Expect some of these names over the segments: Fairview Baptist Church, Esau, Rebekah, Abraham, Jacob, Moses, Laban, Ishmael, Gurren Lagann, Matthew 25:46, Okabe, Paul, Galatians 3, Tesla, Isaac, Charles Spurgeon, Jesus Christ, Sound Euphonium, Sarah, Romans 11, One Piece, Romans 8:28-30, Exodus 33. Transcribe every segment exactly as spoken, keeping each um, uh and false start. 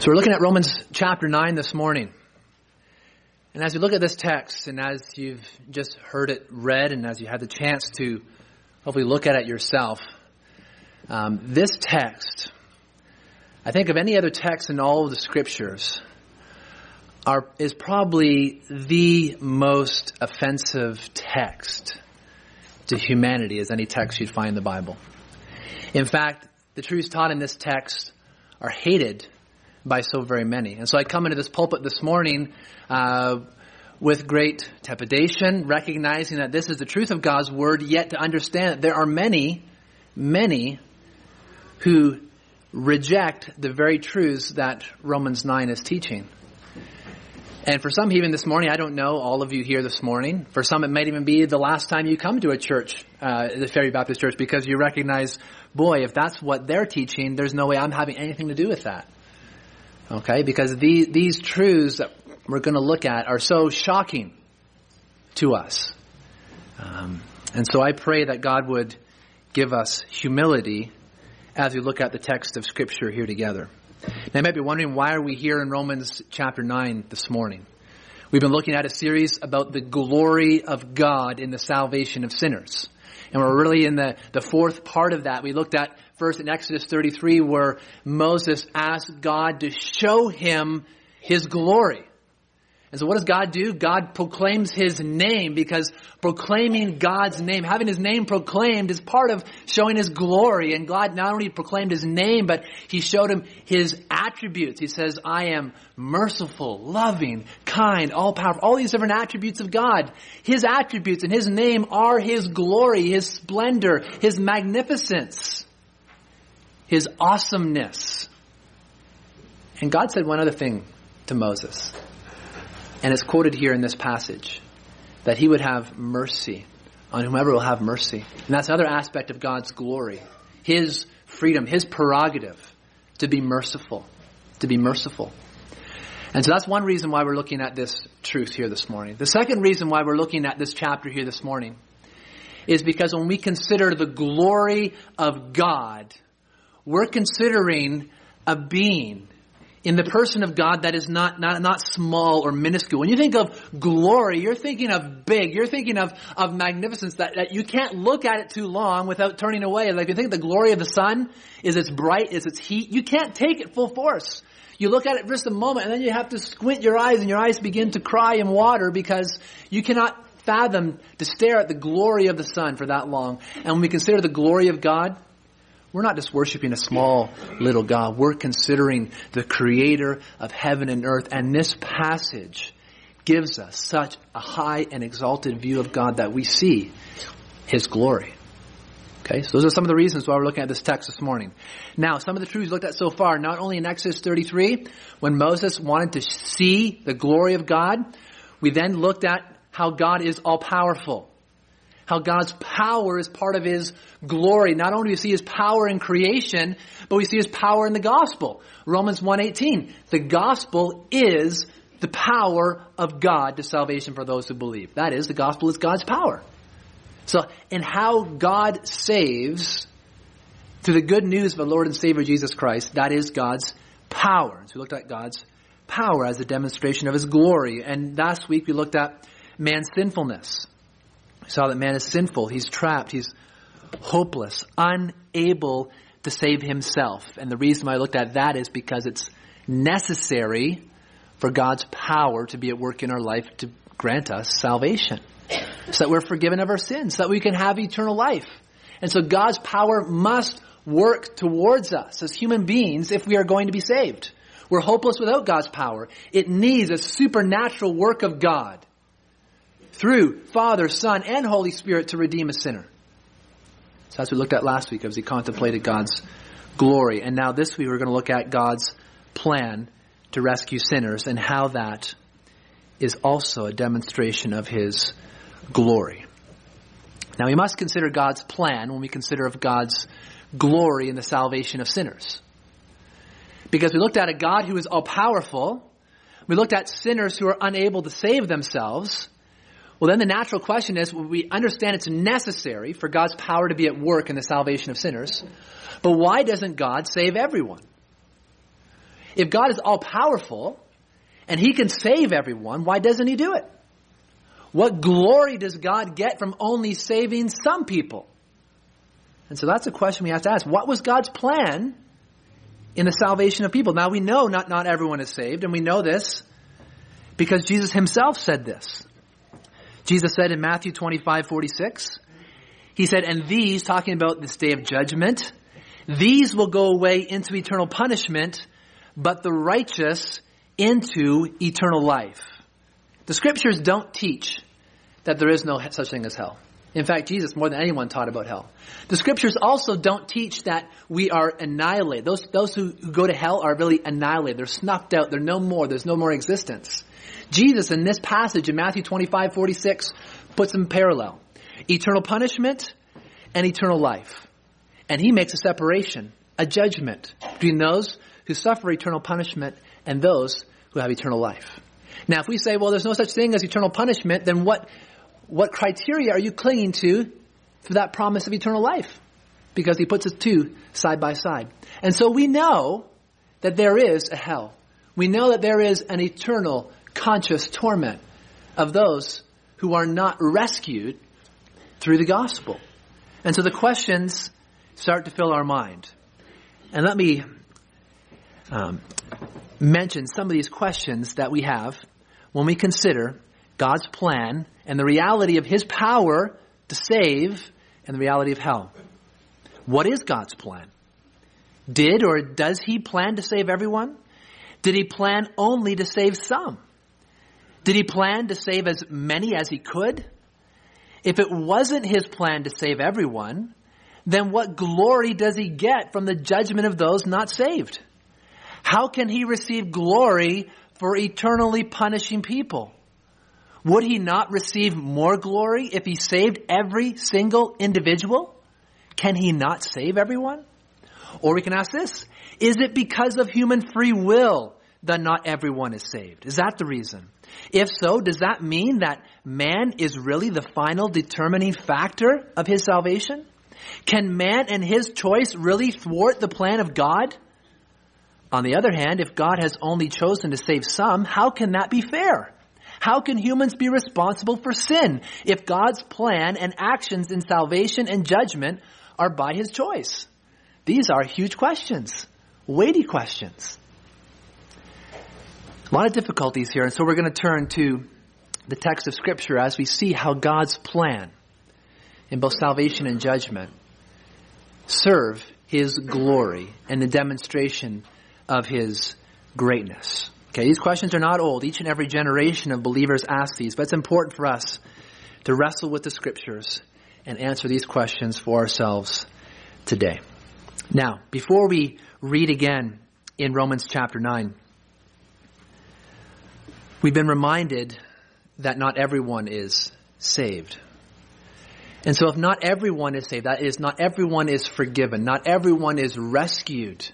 So we're looking at Romans chapter nine this morning. And as you look at this text, and as you've just heard it read, and as you had the chance to hopefully look at it yourself, um, this text, I think of any other text in all of the scriptures, are is probably the most offensive text to humanity as any text you'd find in the Bible. In fact, the truths taught in this text are hated by so very many. And so I come into this pulpit this morning uh, with great trepidation, recognizing that this is the truth of God's Word, yet to understand that there are many, many who reject the very truths that Romans nine is teaching. And for some even this morning, I don't know all of you here this morning. For some, it might even be the last time you come to a church, uh, the Fairview Baptist Church, because you recognize, boy, if that's what they're teaching, there's no way I'm having anything to do with that. Okay, because the, these truths that we're going to look at are so shocking to us. Um, and so I pray that God would give us humility as we look at the text of Scripture here together. Now you might be wondering, why are we here in Romans chapter nine this morning? We've been looking at a series about the glory of God in the salvation of sinners. And we're really in the, the fourth part of that. We looked at first in Exodus thirty-three, where Moses asked God to show him his glory. And so what does God do? God proclaims his name, because proclaiming God's name, having his name proclaimed, is part of showing his glory. And God not only proclaimed his name, but he showed him his attributes. He says, I am merciful, loving, kind, all-powerful, all these different attributes of God. His attributes and his name are his glory, his splendor, his magnificence, his awesomeness. And God said one other thing to Moses, and it's quoted here in this passage, that he would have mercy on whomever will have mercy. And that's another aspect of God's glory, his freedom, his prerogative to be merciful, to be merciful. And so that's one reason why we're looking at this truth here this morning. The second reason why we're looking at this chapter here this morning is because when we consider the glory of God, we're considering a being in the person of God that is not, not, not small or minuscule. When you think of glory, you're thinking of big. You're thinking of, of magnificence, that, that you can't look at it too long without turning away. Like, if you think the glory of the sun is its bright, is its heat, you can't take it full force. You look at it for just a moment, and then you have to squint your eyes, and your eyes begin to cry in water, because you cannot fathom to stare at the glory of the sun for that long. And when we consider the glory of God, we're not just worshiping a small little God. We're considering the creator of heaven and earth. And this passage gives us such a high and exalted view of God that we see his glory. Okay, so those are some of the reasons why we're looking at this text this morning. Now, some of the truths looked at so far, not only in Exodus thirty-three, when Moses wanted to see the glory of God, we then looked at how God is all-powerful. How God's power is part of his glory. Not only do we see his power in creation, but we see his power in the gospel. Romans one eighteen. The gospel is the power of God to salvation for those who believe. That is, the gospel is God's power. So, in how God saves through the good news of the Lord and Savior Jesus Christ, that is God's power. So we looked at God's power as a demonstration of his glory. And last week we looked at man's sinfulness. We saw that man is sinful. He's trapped. He's hopeless, unable to save himself. And the reason why I looked at that is because it's necessary for God's power to be at work in our life to grant us salvation, so that we're forgiven of our sins, so that we can have eternal life. And so God's power must work towards us as human beings if we are going to be saved. We're hopeless without God's power. It needs a supernatural work of God through Father, Son, and Holy Spirit to redeem a sinner. So that's what we looked at last week as we contemplated God's glory. And now this week we're going to look at God's plan to rescue sinners and how that is also a demonstration of his glory. Now we must consider God's plan when we consider of God's glory in the salvation of sinners. Because we looked at a God who is all-powerful. We looked at sinners who are unable to save themselves. Well, then the natural question is, we understand it's necessary for God's power to be at work in the salvation of sinners, but why doesn't God save everyone? If God is all-powerful and he can save everyone, why doesn't he do it? What glory does God get from only saving some people? And so that's a question we have to ask. What was God's plan in the salvation of people? Now we know not, not everyone is saved, and we know this because Jesus himself said this. Jesus said in Matthew twenty-five forty-six, he said, and these, talking about this day of judgment, these will go away into eternal punishment, but the righteous into eternal life. The scriptures don't teach that there is no such thing as hell. In fact, Jesus, more than anyone, taught about hell. The scriptures also don't teach that we are annihilated. Those, those who, who go to hell are really annihilated. They're snuffed out. They're no more. There's no more existence. Jesus, in this passage in Matthew twenty-five forty-six, puts them in parallel. Eternal punishment and eternal life. And he makes a separation, a judgment between those who suffer eternal punishment and those who have eternal life. Now, if we say, well, there's no such thing as eternal punishment, then what what criteria are you clinging to for that promise of eternal life? Because he puts the two side by side. And so we know that there is a hell. We know that there is an eternal conscious torment of those who are not rescued through the gospel. And so the questions start to fill our mind. And let me um, mention some of these questions that we have when we consider God's plan and the reality of his power to save and the reality of hell. What is God's plan? Did or does he plan to save everyone? Did he plan only to save some? Did he plan to save as many as he could? If it wasn't his plan to save everyone, then what glory does he get from the judgment of those not saved? How can he receive glory for eternally punishing people? Would he not receive more glory if he saved every single individual? Can he not save everyone? Or we can ask this, is it because of human free will that not everyone is saved? Is that the reason? If so, does that mean that man is really the final determining factor of his salvation? Can man and his choice really thwart the plan of God? On the other hand, if God has only chosen to save some, how can that be fair? How can humans be responsible for sin if God's plan and actions in salvation and judgment are by his choice? These are huge questions, weighty questions. A lot of difficulties here, and so we're going to turn to the text of Scripture as we see how God's plan in both salvation and judgment serve his glory and the demonstration of his greatness. Okay, these questions are not old. Each and every generation of believers ask these, but it's important for us to wrestle with the Scriptures and answer these questions for ourselves today. Now, before we read again in Romans chapter nine, we've been reminded that not everyone is saved. And so if not everyone is saved, that is, not everyone is forgiven, not everyone is rescued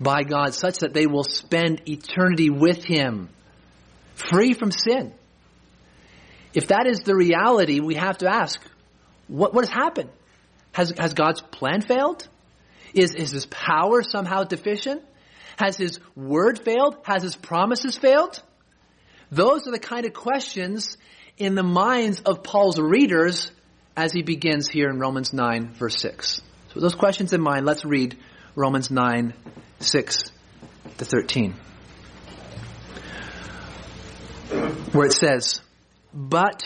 by God such that they will spend eternity with him, free from sin. If that is the reality, we have to ask, what, what has happened? Has, has God's plan failed? Is, is his power somehow deficient? Has his word failed? Has his promises failed? Those are the kind of questions in the minds of Paul's readers as he begins here in Romans nine, verse six. So with those questions in mind, let's read Romans nine, six to thirteen. Where it says, but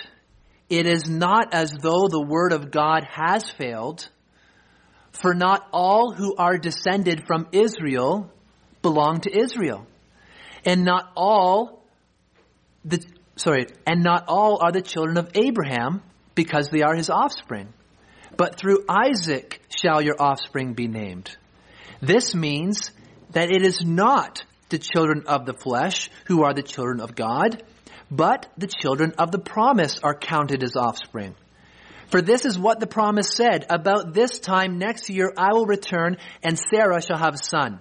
it is not as though the word of God has failed, for not all who are descended from Israel belong to Israel, and not all the sorry, and not all are the children of Abraham, because they are his offspring. But through Isaac shall your offspring be named. This means that it is not the children of the flesh who are the children of God, but the children of the promise are counted as offspring. For this is what the promise said, about this time next year I will return, and Sarah shall have a son.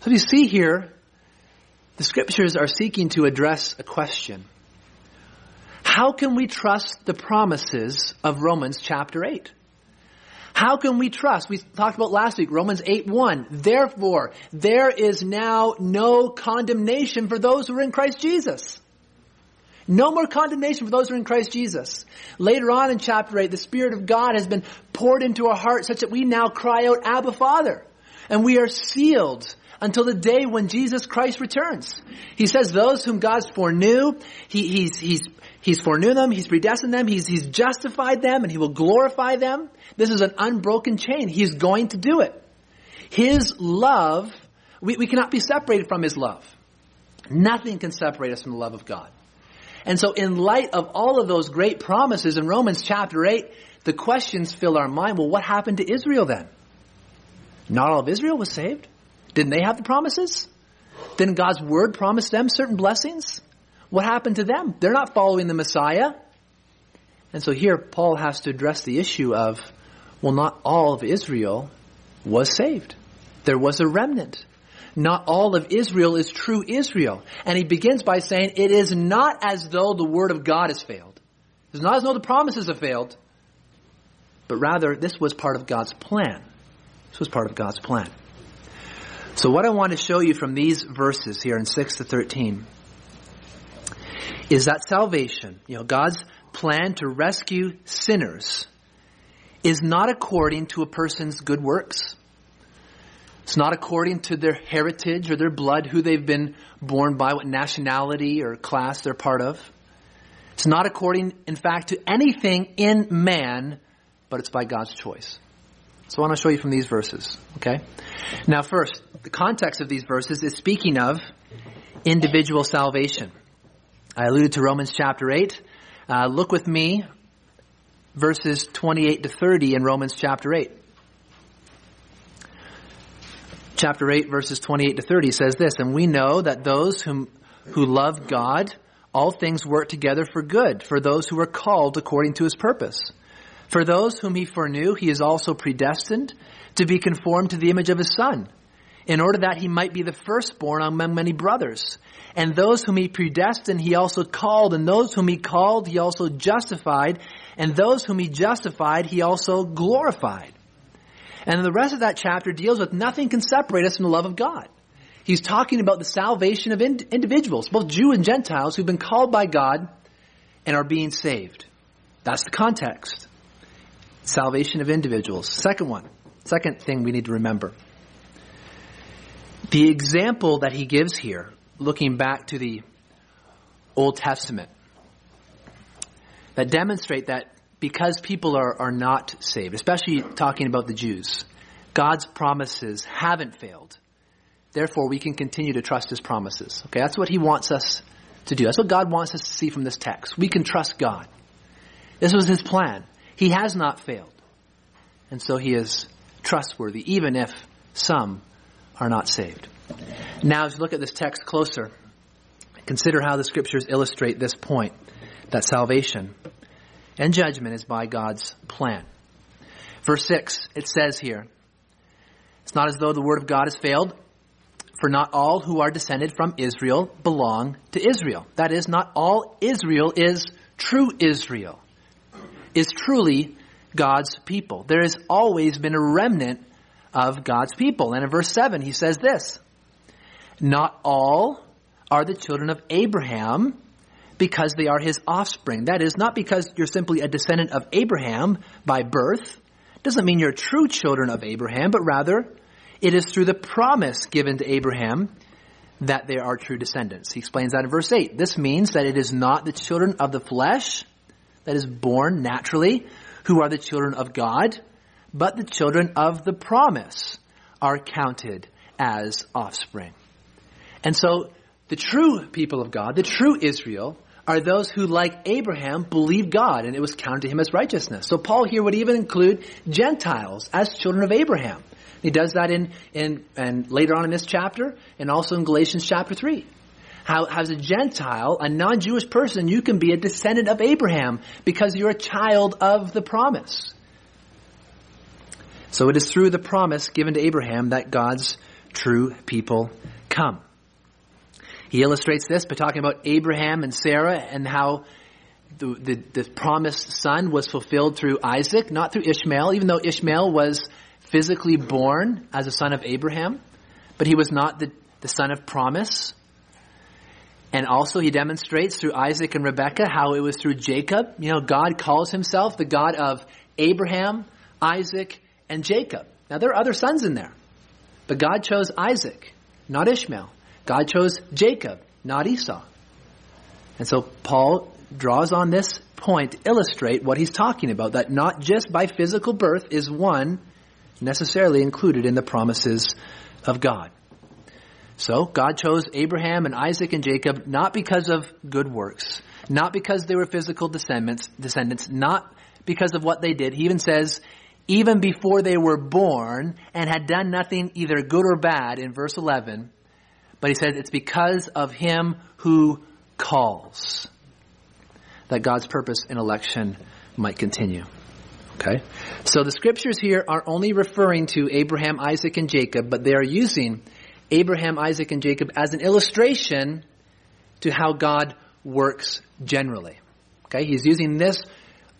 So you see here, the scriptures are seeking to address a question. How can we trust the promises of Romans chapter eight? How can we trust? We talked about last week, Romans eight one. Therefore, there is now no condemnation for those who are in Christ Jesus. No more condemnation for those who are in Christ Jesus. Later on in chapter eight, the Spirit of God has been poured into our hearts such that we now cry out, Abba, Father. And we are sealed until the day when Jesus Christ returns. He says those whom God foreknew, he, he's, he's, he's foreknew them, he's predestined them, he's, he's justified them, and he will glorify them. This is an unbroken chain. He's going to do it. His love, we, we cannot be separated from his love. Nothing can separate us from the love of God. And so in light of all of those great promises in Romans chapter eight, the questions fill our mind. Well, what happened to Israel then? Not all of Israel was saved. Didn't they have the promises? Didn't God's word promise them certain blessings? What happened to them? They're not following the Messiah. And so here Paul has to address the issue of, well, not all of Israel was saved. There was a remnant. Not all of Israel is true Israel. And he begins by saying, it is not as though the word of God has failed. It's not as though the promises have failed. But rather, this was part of God's plan. This was part of God's plan. So what I want to show you from these verses here in six to thirteen is that salvation, you know, God's plan to rescue sinners is not according to a person's good works. It's not according to their heritage or their blood, who they've been born by, what nationality or class they're part of. It's not according, in fact, to anything in man, but it's by God's choice. So I want to show you from these verses, okay? Now first, the context of these verses is speaking of individual salvation. I alluded to Romans chapter eight. Uh, look with me, verses twenty-eight to thirty in Romans chapter eight. Chapter eight, verses twenty-eight to thirty says this, and we know that those whom, who love God, all things work together for good, for those who are called according to his purpose. For those whom he foreknew, he is also predestined to be conformed to the image of his Son, in order that he might be the firstborn among many brothers. And those whom he predestined, he also called. And those whom he called, he also justified. And those whom he justified, he also glorified. And the rest of that chapter deals with nothing can separate us from the love of God. He's talking about the salvation of ind- individuals, both Jew and Gentiles, who've been called by God and are being saved. That's the context. Salvation of individuals. Second one, second thing we need to remember. The example that he gives here, looking back to the Old Testament, that demonstrate that because people are, are not saved, especially talking about the Jews, God's promises haven't failed. Therefore, we can continue to trust his promises. Okay, that's what he wants us to do. That's what God wants us to see from this text. We can trust God. This was his plan. He has not failed. And so he is trustworthy, even if some are not saved. Now, as you look at this text closer, consider how the scriptures illustrate this point, that salvation and judgment is by God's plan. Verse six, it says here, it's not as though the word of God has failed, for not all who are descended from Israel belong to Israel. That is, not all Israel is true Israel. Is truly God's people. There has always been a remnant of God's people. And in verse seven, he says this, not all are the children of Abraham because they are his offspring. That is, not because you're simply a descendant of Abraham by birth. Doesn't mean you're true children of Abraham, but rather it is through the promise given to Abraham that they are true descendants. He explains that in verse eight. This means that it is not the children of the flesh, that is born naturally, who are the children of God, but the children of the promise are counted as offspring. And so the true people of God, the true Israel, are those who, like Abraham, believe God, and it was counted to him as righteousness. So Paul here would even include Gentiles as children of Abraham. He does that in, in and later on in this chapter and also in Galatians chapter three. How as a Gentile, a non-Jewish person, you can be a descendant of Abraham because you're a child of the promise. So it is through the promise given to Abraham that God's true people come. He illustrates this by talking about Abraham and Sarah and how the, the, the promised son was fulfilled through Isaac, not through Ishmael, even though Ishmael was physically born as a son of Abraham, but he was not the, the son of promise. And also he demonstrates through Isaac and Rebekah how it was through Jacob. You know, God calls himself the God of Abraham, Isaac, and Jacob. Now there are other sons in there, but God chose Isaac, not Ishmael. God chose Jacob, not Esau. And so Paul draws on this point to illustrate what he's talking about, that not just by physical birth is one necessarily included in the promises of God. So God chose Abraham and Isaac and Jacob not because of good works, not because they were physical descendants, descendants, not because of what they did. He even says, even before they were born and had done nothing either good or bad in verse eleven, but he said it's because of him who calls that God's purpose in election might continue. Okay? So the scriptures here are only referring to Abraham, Isaac, and Jacob, but they are using Abraham, Isaac, and Jacob as an illustration to how God works generally. Okay? He's using this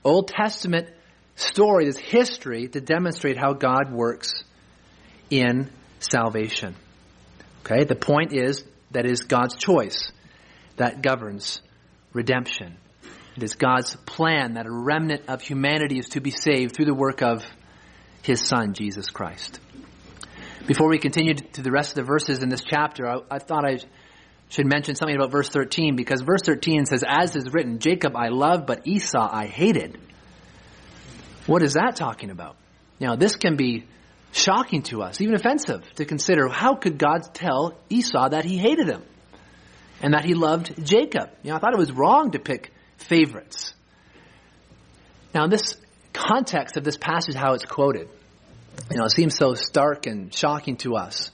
Old Testament story, this history, to demonstrate how God works in salvation. Okay, the point is that it is God's choice that governs redemption. It is God's plan that a remnant of humanity is to be saved through the work of his son, Jesus Christ. Before we continue to the rest of the verses in this chapter, I, I thought I should mention something about verse thirteen, because verse thirteen says, as is written, Jacob I loved, but Esau I hated. What is that talking about? Now, this can be shocking to us, even offensive, to consider how could God tell Esau that he hated him and that he loved Jacob? You know, I thought it was wrong to pick favorites. Now, in this context of this passage, how it's quoted, you know, it seems so stark and shocking to us,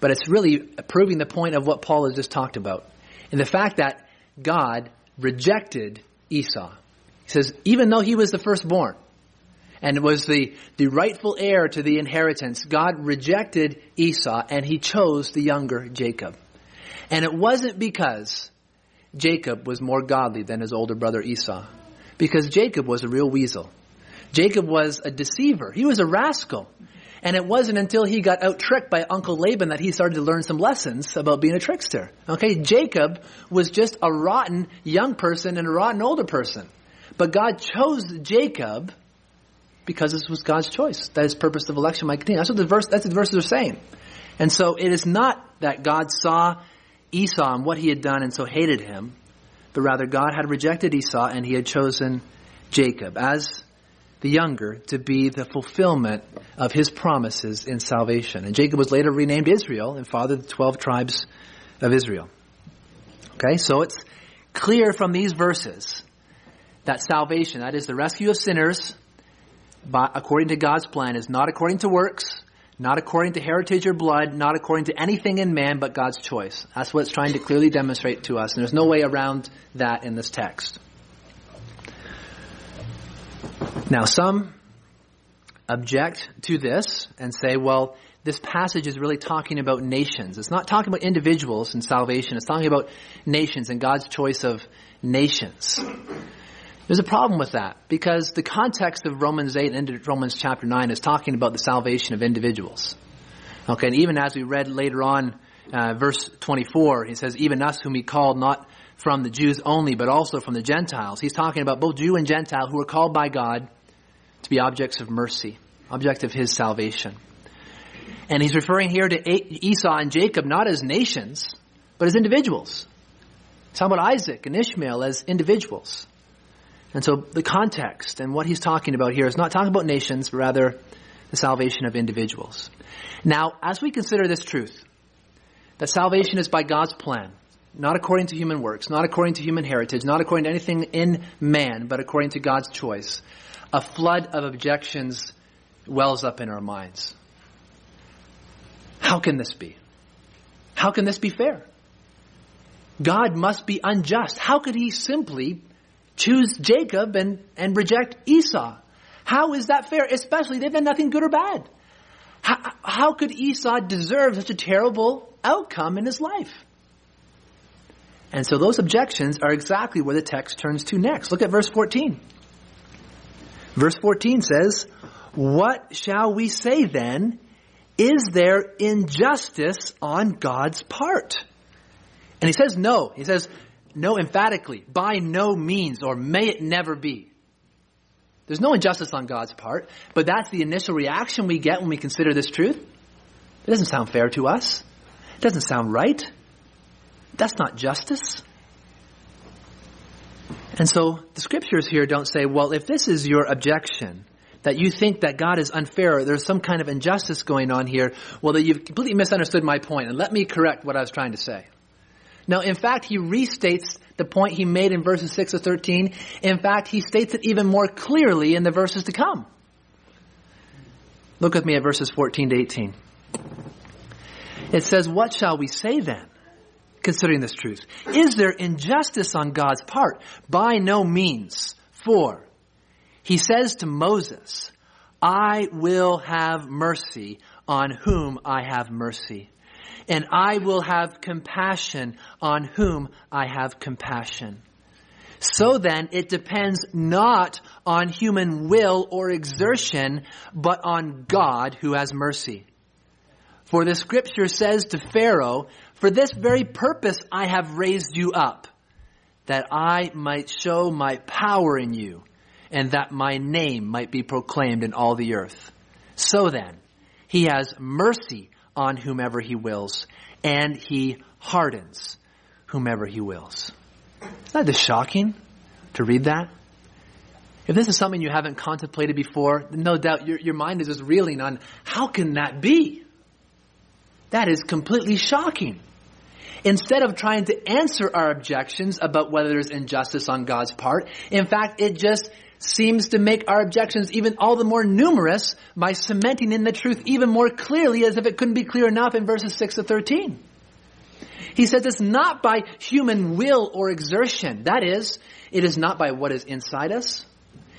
but it's really proving the point of what Paul has just talked about, and the fact that God rejected Esau. He says, even though he was the firstborn, and was the, the rightful heir to the inheritance, God rejected Esau and he chose the younger Jacob. And it wasn't because Jacob was more godly than his older brother Esau, because Jacob was a real weasel. Jacob was a deceiver. He was a rascal. And it wasn't until he got out-tricked by Uncle Laban that he started to learn some lessons about being a trickster. Okay, Jacob was just a rotten young person and a rotten older person. But God chose Jacob because this was God's choice, that his purpose of election might continue. That's what the verse, that's what the verses are saying. And so it is not that God saw Esau and what he had done and so hated him, but rather God had rejected Esau and he had chosen Jacob as the younger to be the fulfillment of his promises in salvation. And Jacob was later renamed Israel and fathered the twelve tribes of Israel. Okay, so it's clear from these verses that salvation, that is the rescue of sinners, but according to God's plan, is not according to works, not according to heritage or blood, not according to anything in man, but God's choice. That's what it's trying to clearly demonstrate to us. And there's no way around that in this text. Now, some object to this and say, well, this passage is really talking about nations. It's not talking about individuals and salvation. It's talking about nations and God's choice of nations. There's a problem with that, because the context of Romans eight and into Romans chapter nine is talking about the salvation of individuals. Okay, and even as we read later on, uh, verse twenty-four, he says, even us whom he called, not from the Jews only, but also from the Gentiles. He's talking about both Jew and Gentile who are called by God to be objects of mercy, object of his salvation. And he's referring here to Esau and Jacob, not as nations, but as individuals. He's talking about Isaac and Ishmael as individuals. And so the context and what he's talking about here is not talking about nations, but rather the salvation of individuals. Now, as we consider this truth, that salvation is by God's plan, not according to human works, not according to human heritage, not according to anything in man, but according to God's choice, a flood of objections wells up in our minds. How can this be? How can this be fair? God must be unjust. How could he simply choose Jacob and, and reject Esau? How is that fair? Especially they've done nothing good or bad. How, how could Esau deserve such a terrible outcome in his life? And so those objections are exactly where the text turns to next. Look at verse fourteen. Verse fourteen says, "What shall we say then? Is there injustice on God's part?" And he says no. He says no emphatically, by no means, or may it never be. There's no injustice on God's part, but that's the initial reaction we get when we consider this truth. It doesn't sound fair to us. It doesn't sound right. That's not justice. And so the scriptures here don't say, well, if this is your objection, that you think that God is unfair, or there's some kind of injustice going on here, well, that you've completely misunderstood my point, and let me correct what I was trying to say. Now, in fact, he restates the point he made in verses six to thirteen. In fact, he states it even more clearly in the verses to come. Look with me at verses fourteen to eighteen. It says, "What shall we say then, considering this truth? Is there injustice on God's part? By no means. For he says to Moses, 'I will have mercy on whom I have mercy, and I will have compassion on whom I have compassion.' So then it depends not on human will or exertion, but on God who has mercy. For the scripture says to Pharaoh, 'For this very purpose I have raised you up, that I might show my power in you, and that my name might be proclaimed in all the earth.' So then, he has mercy on whomever he wills, and he hardens whomever he wills." Isn't that just shocking to read that? If this is something you haven't contemplated before, no doubt your, your mind is just reeling on, how can that be? That is completely shocking. Instead of trying to answer our objections about whether there's injustice on God's part, in fact, it just seems to make our objections even all the more numerous by cementing in the truth even more clearly, as if it couldn't be clear enough in verses six to thirteen. He says it's not by human will or exertion. That is, it is not by what is inside us,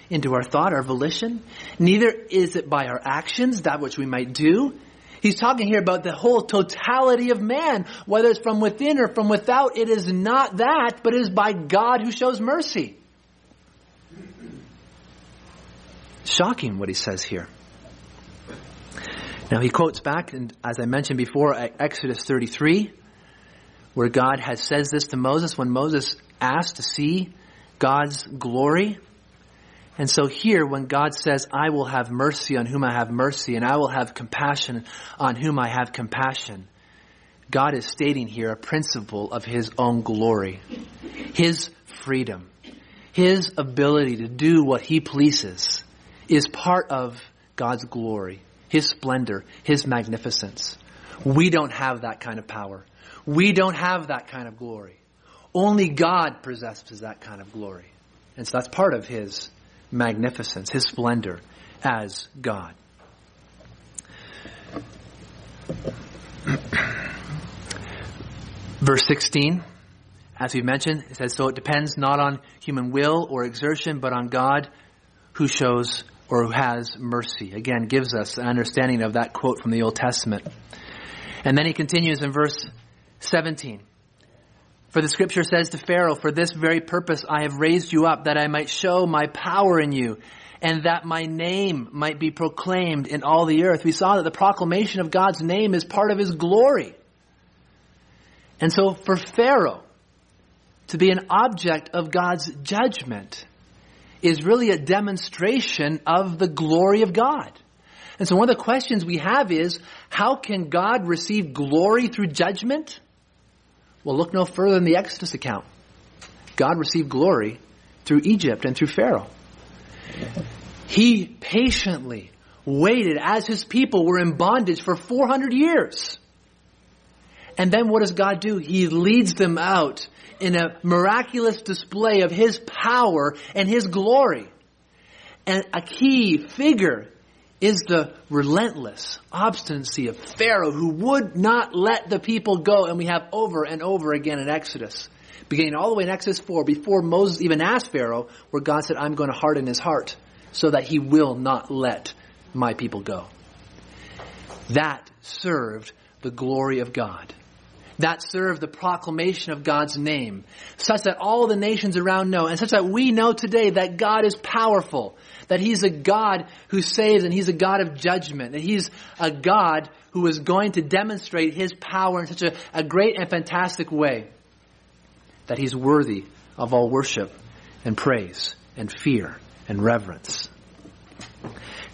into our thought, our volition. Neither is it by our actions, that which we might do. He's talking here about the whole totality of man, whether it's from within or from without. It is not that, but it is by God who shows mercy. Shocking what he says here. Now he quotes back, and as I mentioned before, Exodus thirty-three, where God has says this to Moses when Moses asked to see God's glory. And so here, when God says, "I will have mercy on whom I have mercy, and I will have compassion on whom I have compassion," God is stating here a principle of his own glory, his freedom, his ability to do what he pleases is part of God's glory, his splendor, his magnificence. We don't have that kind of power. We don't have that kind of glory. Only God possesses that kind of glory. And so that's part of his magnificence, his splendor as God. Verse sixteen, as we mentioned, it says, "So it depends not on human will or exertion, but on God who shows or who has mercy." Again, gives us an understanding of that quote from the Old Testament. And then he continues in verse seventeen. "For the scripture says to Pharaoh, 'For this very purpose I have raised you up, that I might show my power in you, and that my name might be proclaimed in all the earth.'" We saw that the proclamation of God's name is part of his glory. And so for Pharaoh to be an object of God's judgment is really a demonstration of the glory of God. And so one of the questions we have is, how can God receive glory through judgment? Well, look no further than the Exodus account. God received glory through Egypt and through Pharaoh. He patiently waited as his people were in bondage for four hundred years. And then what does God do? He leads them out in a miraculous display of his power and his glory. And a key figure is the relentless obstinacy of Pharaoh, who would not let the people go. And we have over and over again in Exodus, beginning all the way in Exodus four, before Moses even asked Pharaoh, where God said, I'm going to harden his heart so that he will not let my people go. That served the glory of God. That served the proclamation of God's name, such that all the nations around know, and such that we know today that God is powerful, that he's a God who saves, and he's a God of judgment, that he's a God who is going to demonstrate his power in such a, a great and fantastic way that he's worthy of all worship and praise and fear and reverence.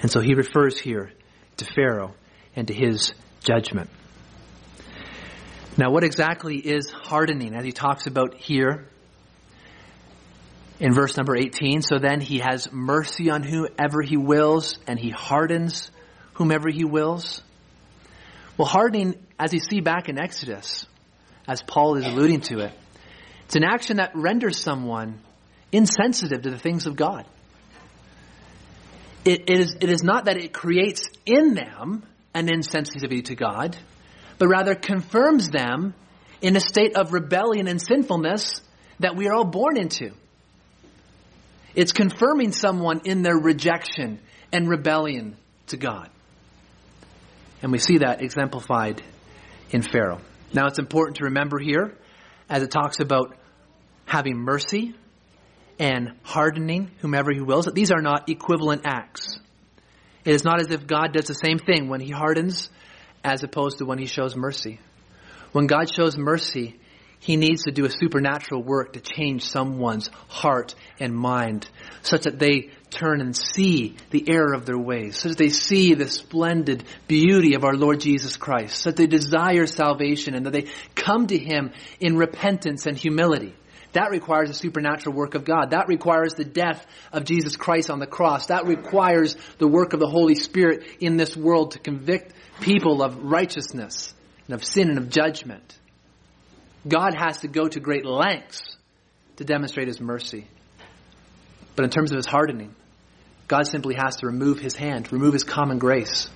And so he refers here to Pharaoh and to his judgment. Now, what exactly is hardening, as he talks about here in verse number eighteen? So then he has mercy on whomever he wills, and he hardens whomever he wills. Well, hardening, as you see back in Exodus, as Paul is alluding to it, it's an action that renders someone insensitive to the things of God. It, it is, it is not that it creates in them an insensitivity to God, but rather confirms them in a state of rebellion and sinfulness that we are all born into. It's confirming someone in their rejection and rebellion to God. And we see that exemplified in Pharaoh. Now, it's important to remember here, as it talks about having mercy and hardening whomever he wills, that these are not equivalent acts. It is not as if God does the same thing when he hardens as opposed to when he shows mercy. When God shows mercy, he needs to do a supernatural work to change someone's heart and mind, such that they turn and see the error of their ways, so that they see the splendid beauty of our Lord Jesus Christ, so that they desire salvation and that they come to him in repentance and humility. That requires a supernatural work of God. That requires the death of Jesus Christ on the cross. That requires the work of the Holy Spirit in this world to convict people of righteousness and of sin and of judgment. God has to go to great lengths to demonstrate his mercy. But in terms of his hardening, God simply has to remove his hand, remove his common grace.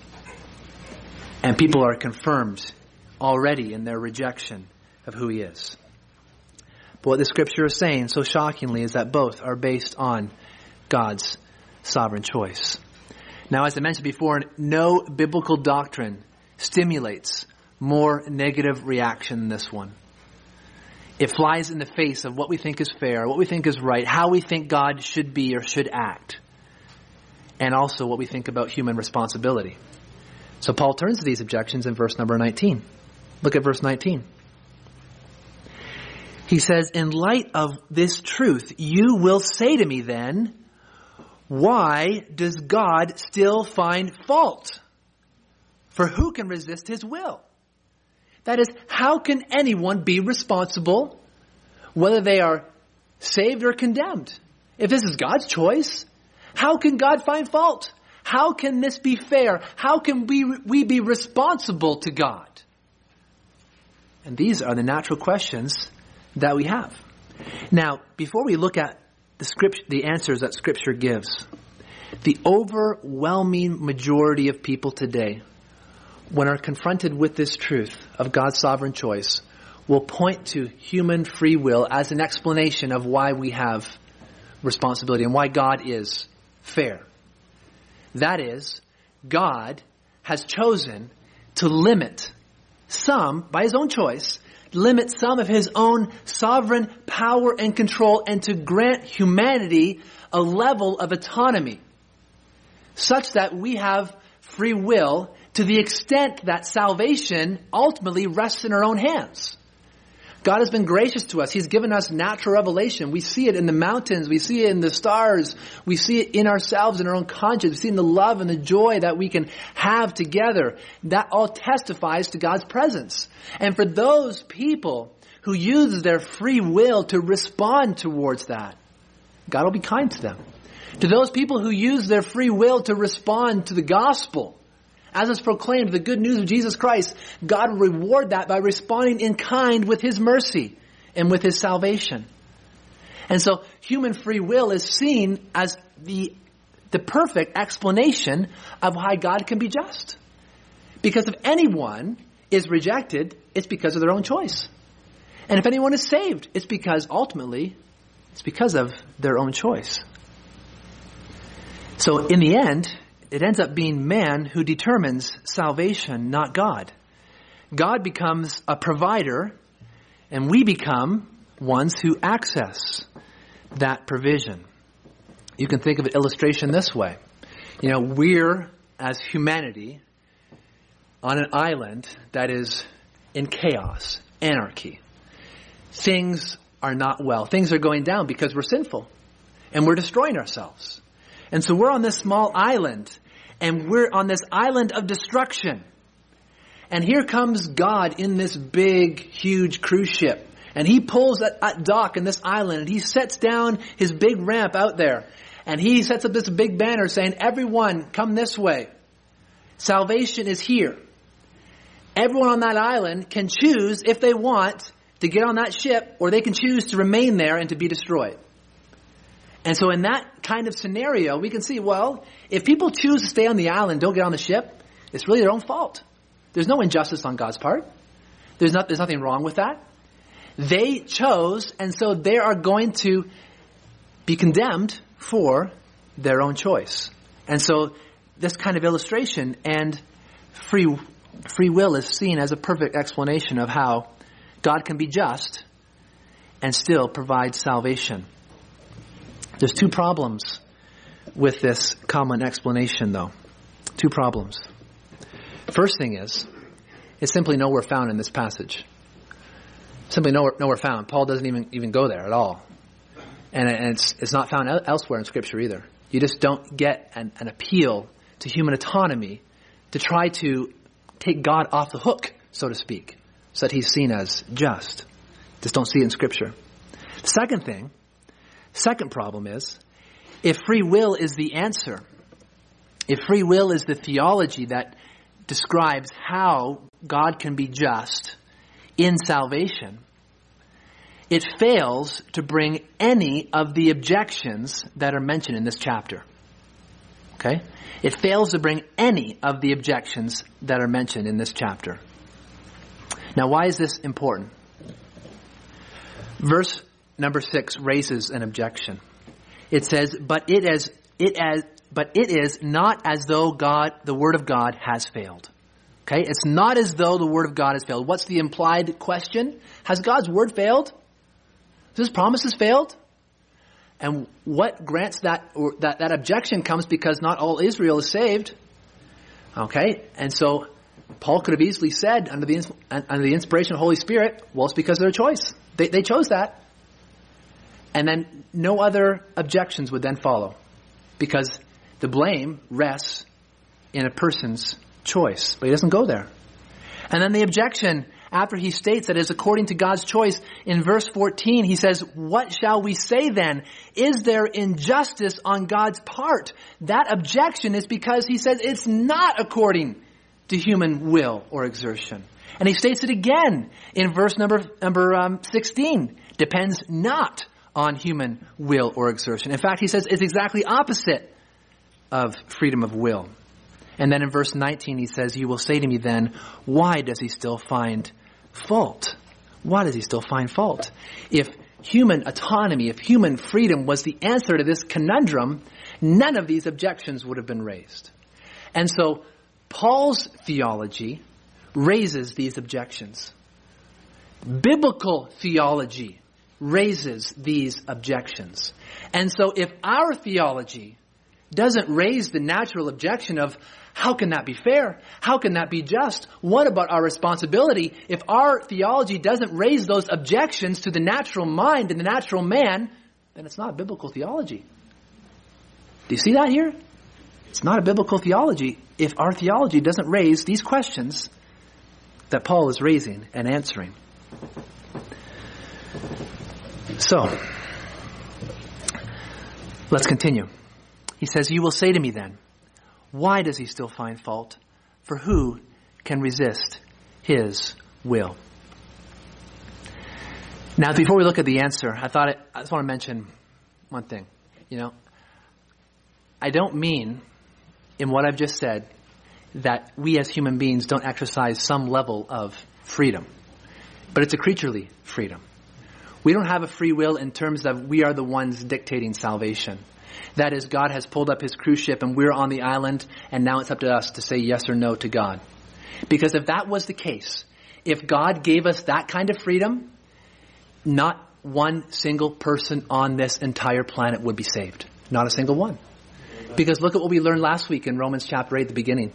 And people are confirmed already in their rejection of who he is. But what the scripture is saying so shockingly is that both are based on God's sovereign choice. Now, as I mentioned before, no biblical doctrine stimulates more negative reaction than this one. It flies in the face of what we think is fair, what we think is right, how we think God should be or should act, and also what we think about human responsibility. So Paul turns to these objections in verse number nineteen. Look at verse nineteen. He says, in light of this truth, you will say to me then, why does God still find fault? For who can resist his will? That is, how can anyone be responsible, whether they are saved or condemned? If this is God's choice, how can God find fault? How can this be fair? How can we, we be responsible to God? And these are the natural questions that we have. Now, before we look at the script, the answers that Scripture gives, the overwhelming majority of people today, when are confronted with this truth of God's sovereign choice, will point to human free will as an explanation of why we have responsibility and why God is fair. That is, God has chosen to limit some, by his own choice, limit some of his own sovereign power and control, and to grant humanity a level of autonomy such that we have free will to the extent that salvation ultimately rests in our own hands. God has been gracious to us. He's given us natural revelation. We see it in the mountains. We see it in the stars. We see it in ourselves, in our own conscience. We see it in the love and the joy that we can have together. That all testifies to God's presence. And for those people who use their free will to respond towards that, God will be kind to them. To those people who use their free will to respond to the gospel, as is proclaimed, the good news of Jesus Christ, God will reward that by responding in kind with his mercy and with his salvation. And so human free will is seen as the the perfect explanation of why God can be just. Because if anyone is rejected, it's because of their own choice. And if anyone is saved, it's because ultimately, it's because of their own choice. So in the end, it ends up being man who determines salvation, not God. God becomes a provider, and we become ones who access that provision. You can think of an illustration this way. You know, we're, as humanity, on an island that is in chaos, anarchy. Things are not well. Things are going down because we're sinful, and we're destroying ourselves. And so we're on this small island, and we're on this island of destruction. And here comes God in this big, huge cruise ship. And he pulls at, at dock in this island, and he sets down his big ramp out there. And he sets up this big banner saying, everyone, come this way. Salvation is here. Everyone on that island can choose, if they want, to get on that ship, or they can choose to remain there and to be destroyed. And so in that kind of scenario, we can see, well, if people choose to stay on the island, don't get on the ship, it's really their own fault. There's no injustice on God's part. There's not, there's nothing wrong with that. They chose, and so they are going to be condemned for their own choice. And so this kind of illustration and free free will is seen as a perfect explanation of how God can be just and still provide salvation. There's two problems with this common explanation, though. Two problems. First thing is, it's simply nowhere found in this passage. Simply nowhere, nowhere found. Paul doesn't even, even go there at all. And, and it's, it's not found elsewhere in Scripture either. You just don't get an, an appeal to human autonomy to try to take God off the hook, so to speak, so that he's seen as just. Just don't see it in Scripture. Second thing, second problem is, if free will is the answer, if free will is the theology that describes how God can be just in salvation, it fails to bring any of the objections that are mentioned in this chapter. Okay? It fails to bring any of the objections that are mentioned in this chapter. Now, why is this important? Verse number six raises an objection. It says, but it is, it as, But it is not as though God, the Word of God has failed. Okay? It's not as though the Word of God has failed. What's the implied question? Has God's Word failed? Has His promises failed? And what grants that, or that, that objection comes because not all Israel is saved. Okay? And so Paul could have easily said under the, under the inspiration of the Holy Spirit, well, it's because of their choice. They, they chose that. And then no other objections would then follow, because the blame rests in a person's choice. But he doesn't go there. And then the objection, after he states that it is according to God's choice, in verse fourteen, he says, what shall we say then? Is there injustice on God's part? That objection is because he says it's not according to human will or exertion. And he states it again in verse number, number um, sixteen. Depends not on human will or exertion. In fact, he says it's exactly opposite of freedom of will. And then in verse nineteen, he says, you will say to me then, why does he still find fault? Why does he still find fault? If human autonomy, if human freedom was the answer to this conundrum, none of these objections would have been raised. And so Paul's theology raises these objections. Biblical theology raises these objections. And so if our theology doesn't raise the natural objection of how can that be fair? How can that be just? What about our responsibility? If our theology doesn't raise those objections to the natural mind and the natural man, then it's not a biblical theology. Do you see that here? It's not a biblical theology if our theology doesn't raise these questions that Paul is raising and answering. So, let's continue. He says, you will say to me then, why does he still find fault? For who can resist his will? Now, before we look at the answer, I thought it, I just want to mention one thing. You know, I don't mean in what I've just said that we as human beings don't exercise some level of freedom. But it's a creaturely freedom. We don't have a free will in terms of we are the ones dictating salvation. That is, God has pulled up his cruise ship and we're on the island and now it's up to us to say yes or no to God. Because if that was the case, if God gave us that kind of freedom, not one single person on this entire planet would be saved. Not a single one. Because look at what we learned last week in Romans chapter eight at the beginning.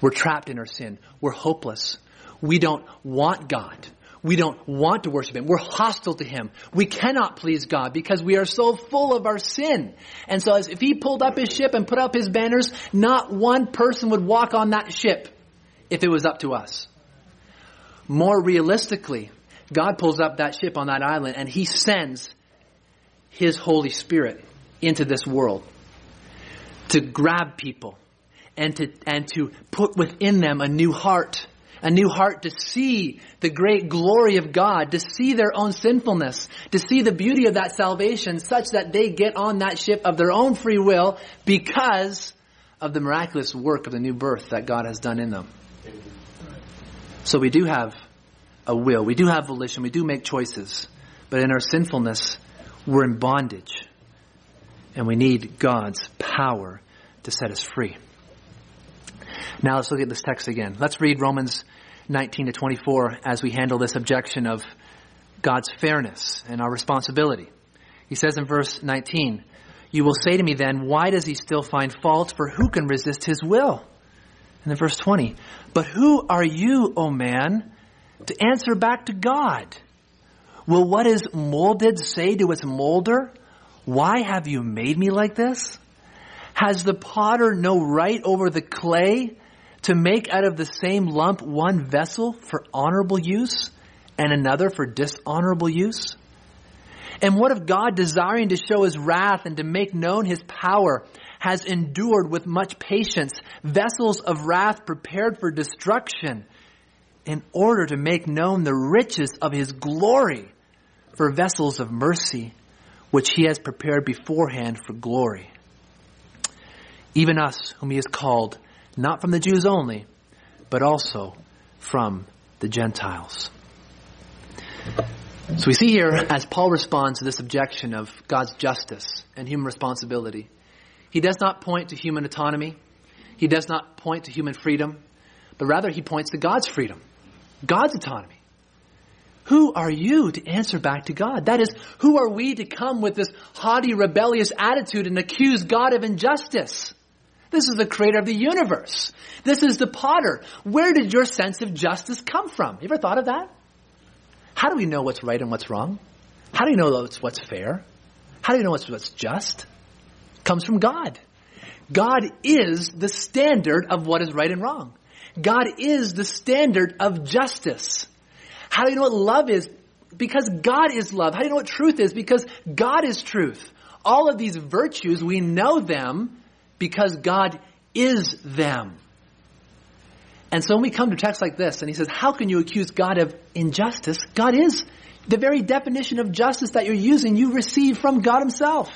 We're trapped in our sin. We're hopeless. We don't want God. We don't want to worship him. We're hostile to him. We cannot please God because we are so full of our sin. And so as if he pulled up his ship and put up his banners, not one person would walk on that ship if it was up to us. More realistically, God pulls up that ship on that island and he sends his Holy Spirit into this world to grab people and to and to put within them a new heart. A new heart to see the great glory of God, to see their own sinfulness, to see the beauty of that salvation such that they get on that ship of their own free will because of the miraculous work of the new birth that God has done in them. So we do have a will. We do have volition. We do make choices. But in our sinfulness, we're in bondage. And we need God's power to set us free. Now let's look at this text again. Let's read Romans nineteen to twenty-four as we handle this objection of God's fairness and our responsibility. He says in verse nineteen, "You will say to me then, why does he still find fault? For who can resist his will?" And in verse twenty, "But who are you, O man, to answer back to God? Will what is molded say to its molder, why have you made me like this? Has the potter no right over the clay to make out of the same lump one vessel for honorable use and another for dishonorable use? And what if God, desiring to show his wrath and to make known his power, has endured with much patience vessels of wrath prepared for destruction in order to make known the riches of his glory for vessels of mercy, which he has prepared beforehand for glory? Even us, whom he has called, not from the Jews only, but also from the Gentiles." So we see here, as Paul responds to this objection of God's justice and human responsibility, he does not point to human autonomy. He does not point to human freedom, but rather he points to God's freedom, God's autonomy. Who are you to answer back to God? That is, who are we to come with this haughty, rebellious attitude and accuse God of injustice? This is the creator of the universe. This is the potter. Where did your sense of justice come from? You ever thought of that? How do we know what's right and what's wrong? How do you know what's fair? How do you know what's, what's just? It comes from God. God is the standard of what is right and wrong. God is the standard of justice. How do you know what love is? Because God is love. How do you know what truth is? Because God is truth. All of these virtues, we know them because God is them. And so when we come to texts like this, and he says, how can you accuse God of injustice? God is the very definition of justice that you're using, you receive from God himself.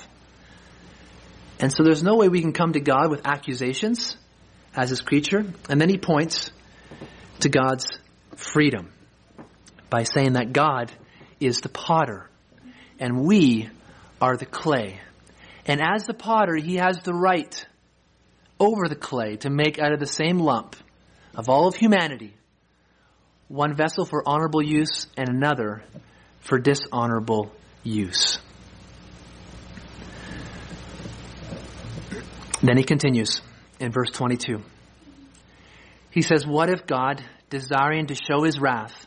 And so there's no way we can come to God with accusations as his creature. And then he points to God's freedom by saying that God is the potter and we are the clay. And as the potter, he has the right over the clay to make out of the same lump of all of humanity one vessel for honorable use and another for dishonorable use. Then he continues in verse twenty-two. He says, "What if God, desiring to show his wrath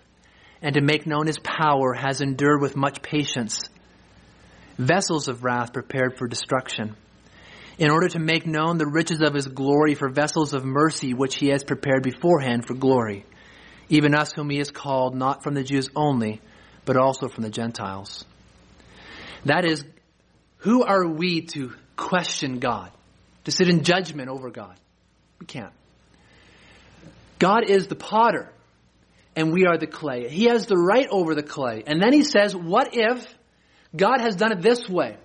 and to make known his power, has endured with much patience vessels of wrath prepared for destruction, in order to make known the riches of his glory for vessels of mercy, which he has prepared beforehand for glory, even us whom he has called, not from the Jews only, but also from the Gentiles." That is, who are we to question God, to sit in judgment over God? We can't. God is the potter, and we are the clay. He has the right over the clay. And then he says, what if God has done it this way?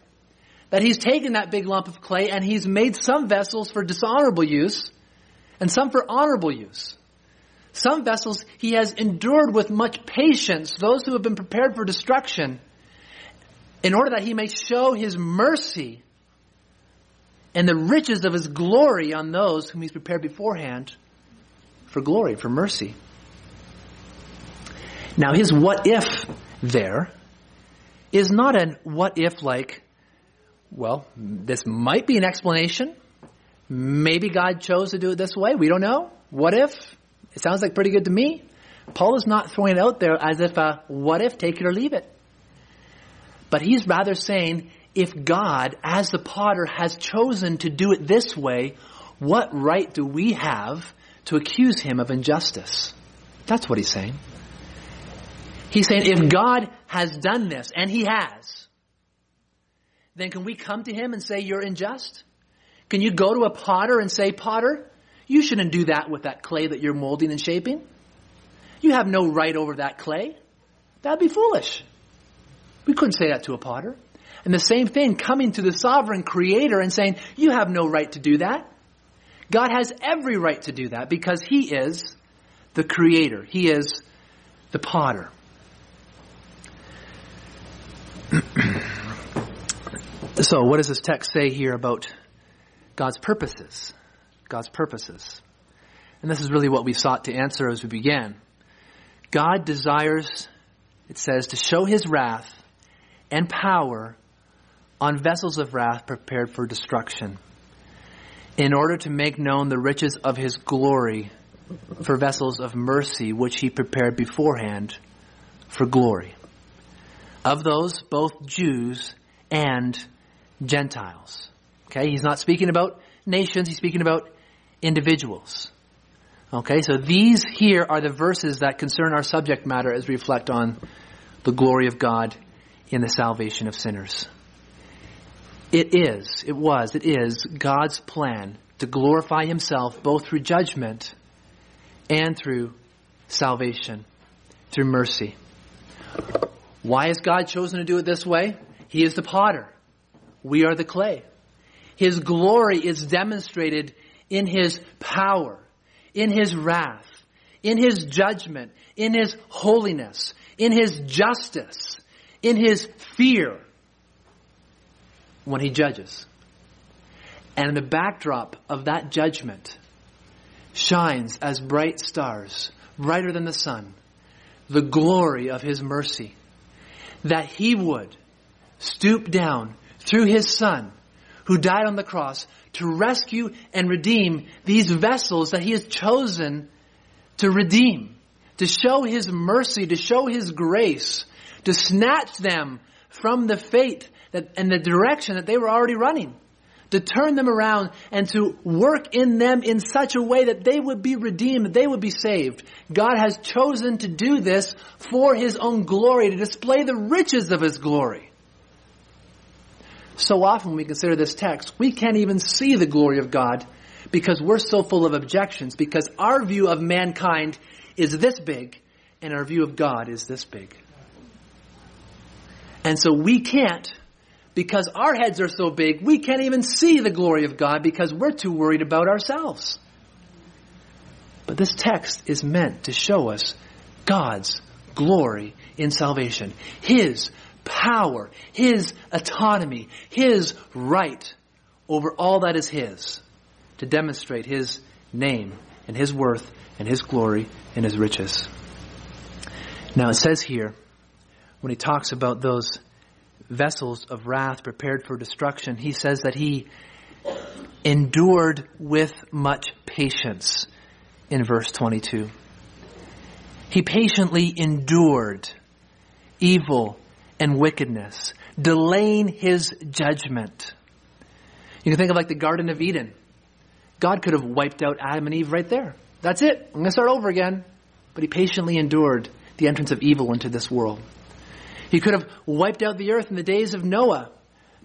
that he's taken that big lump of clay and he's made some vessels for dishonorable use and some for honorable use. Some vessels he has endured with much patience, those who have been prepared for destruction, in order that he may show his mercy and the riches of his glory on those whom he's prepared beforehand for glory, for mercy. Now his what if there is not an what if like, well, this might be an explanation. Maybe God chose to do it this way. We don't know. What if? It sounds like pretty good to me. Paul is not throwing it out there as if a what if, take it or leave it. But he's rather saying, if God, as the potter, has chosen to do it this way, what right do we have to accuse him of injustice? That's what he's saying. He's saying, if God has done this, and he has, then can we come to him and say, you're unjust? Can you go to a potter and say, potter, you shouldn't do that with that clay that you're molding and shaping. You have no right over that clay. That'd be foolish. We couldn't say that to a potter. And the same thing, coming to the sovereign creator and saying, you have no right to do that. God has every right to do that because he is the creator. He is the potter. So what does this text say here about God's purposes? God's purposes. And this is really what we sought to answer as we began. God desires, it says, to show his wrath and power on vessels of wrath prepared for destruction, in order to make known the riches of his glory for vessels of mercy, which he prepared beforehand for glory. Of those, both Jews and Gentiles. Okay, he's not speaking about nations, he's speaking about individuals. Okay, so these here are the verses that concern our subject matter as we reflect on the glory of God in the salvation of sinners. It is, it was, it is God's plan to glorify himself both through judgment and through salvation, through mercy. Why has God chosen to do it this way? He is the potter. We are the clay. His glory is demonstrated in his power, in his wrath, in his judgment, in his holiness, in his justice, in his fear when he judges. And in the backdrop of that judgment shines as bright stars, brighter than the sun, the glory of his mercy, that he would stoop down through his son who died on the cross to rescue and redeem these vessels that he has chosen to redeem, to show his mercy, to show his grace, to snatch them from the fate that, and the direction that they were already running, to turn them around and to work in them in such a way that they would be redeemed, that they would be saved. God has chosen to do this for his own glory, to display the riches of his glory. So often when we consider this text, we can't even see the glory of God because we're so full of objections, because our view of mankind is this big and our view of God is this big. And so we can't, because our heads are so big, we can't even see the glory of God because we're too worried about ourselves. But this text is meant to show us God's glory in salvation, his power, his autonomy, his right over all that is his, to demonstrate his name and his worth and his glory and his riches. Now it says here, when he talks about those vessels of wrath prepared for destruction, he says that he endured with much patience in verse twenty-two. He patiently endured evil and wickedness, delaying his judgment. You can think of like the Garden of Eden. God could have wiped out Adam and Eve right there. That's it. I'm going to start over again. But he patiently endured the entrance of evil into this world. He could have wiped out the earth in the days of Noah,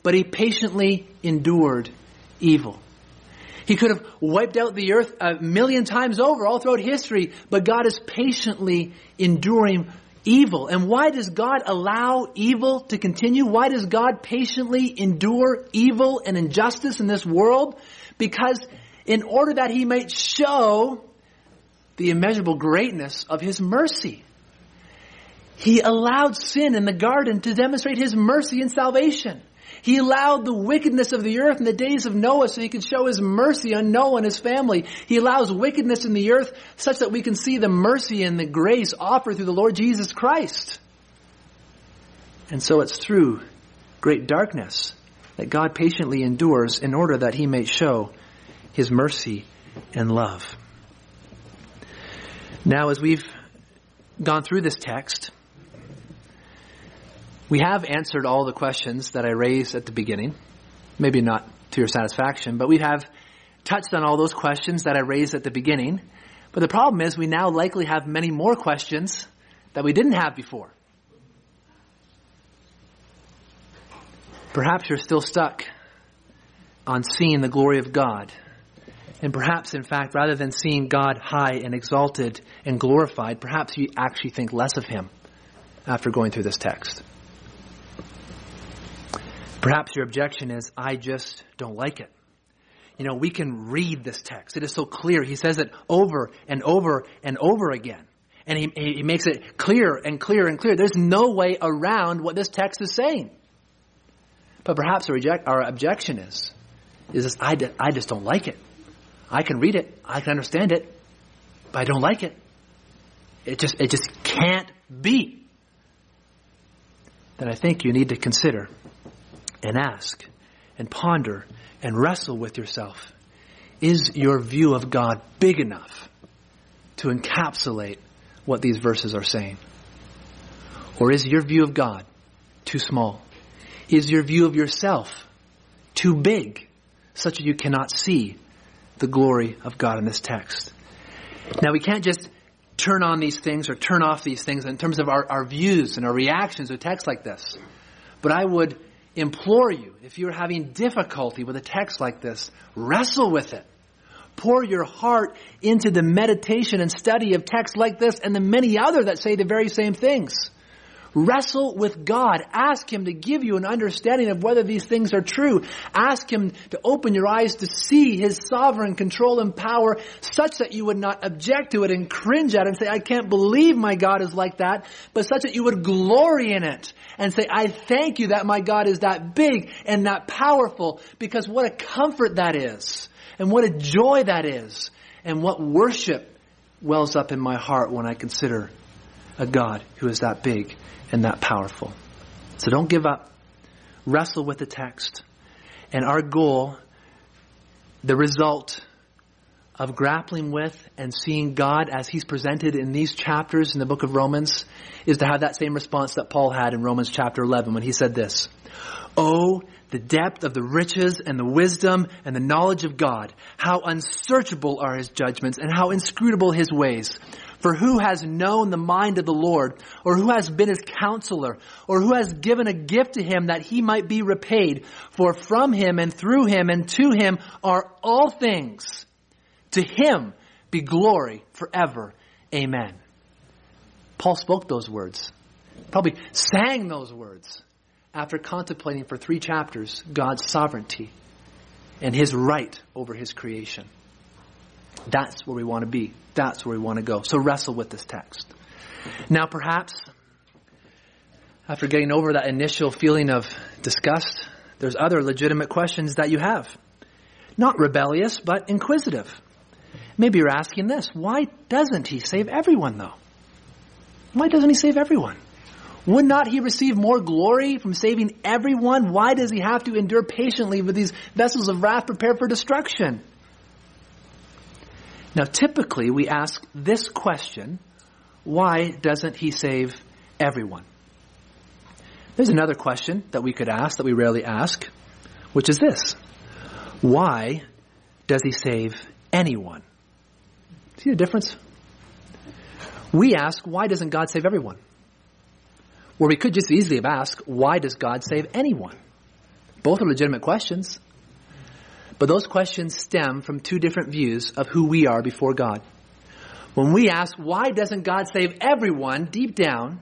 but he patiently endured evil. He could have wiped out the earth a million times over all throughout history, but God is patiently enduring evil. And why does God allow evil to continue? Why does God patiently endure evil and injustice in this world? Because in order that he might show the immeasurable greatness of his mercy. He allowed sin in the garden to demonstrate his mercy and salvation. He allowed the wickedness of the earth in the days of Noah so he could show his mercy on Noah and his family. He allows wickedness in the earth such that we can see the mercy and the grace offered through the Lord Jesus Christ. And so it's through great darkness that God patiently endures in order that he may show his mercy and love. Now, as we've gone through this text, we have answered all the questions that I raised at the beginning. Maybe not to your satisfaction, but we have touched on all those questions that I raised at the beginning. But the problem is we now likely have many more questions that we didn't have before. Perhaps you're still stuck on seeing the glory of God. And perhaps, in fact, rather than seeing God high and exalted and glorified, perhaps you actually think less of him after going through this text. Perhaps your objection is, I just don't like it. You know, we can read this text. It is so clear. He says it over and over and over again. And he, he makes it clear and clear and clear. There's no way around what this text is saying. But perhaps our, reject, our objection is, is this, I, I just don't like it. I can read it. I can understand it. But I don't like it. It just, it just can't be. Then I think you need to consider and ask and ponder and wrestle with yourself. Is your view of God big enough to encapsulate what these verses are saying? Or is your view of God too small? Is your view of yourself too big such that you cannot see the glory of God in this text? Now, we can't just turn on these things or turn off these things in terms of our, our views and our reactions to texts like this. But I would implore you, if you're having difficulty with a text like this, wrestle with it. Pour your heart into the meditation and study of texts like this and the many other that say the very same things. Wrestle with God. Ask him to give you an understanding of whether these things are true. Ask him to open your eyes to see his sovereign control and power such that you would not object to it and cringe at it and say, I can't believe my God is like that, but such that you would glory in it and say, I thank you that my God is that big and that powerful, because what a comfort that is, and what a joy that is, and what worship wells up in my heart when I consider a God who is that big and that powerful. So don't give up. Wrestle with the text. And our goal, the result of grappling with and seeing God as he's presented in these chapters in the book of Romans, is to have that same response that Paul had in Romans chapter eleven when he said this: Oh, the depth of the riches and the wisdom and the knowledge of God! How unsearchable are his judgments, and how inscrutable his ways! For who has known the mind of the Lord, or who has been his counselor, or who has given a gift to him that he might be repaid? For from him and through him and to him are all things. To him be glory forever. Amen. Paul spoke those words, probably sang those words, after contemplating for three chapters God's sovereignty and his right over his creation. That's where we want to be. That's where we want to go. So wrestle with this text. Now, perhaps after getting over that initial feeling of disgust, there's other legitimate questions that you have. Not rebellious, but inquisitive. Maybe you're asking this: why doesn't he save everyone, though? Why doesn't he save everyone? Would not he receive more glory from saving everyone? Why does he have to endure patiently with these vessels of wrath prepared for destruction? Now, typically, we ask this question: why doesn't he save everyone? There's another question that we could ask that we rarely ask, which is this: why does he save anyone? See the difference? We ask, why doesn't God save everyone? Or we could just easily ask, why does God save anyone? Both are legitimate questions. But those questions stem from two different views of who we are before God. When we ask, why doesn't God save everyone, deep down,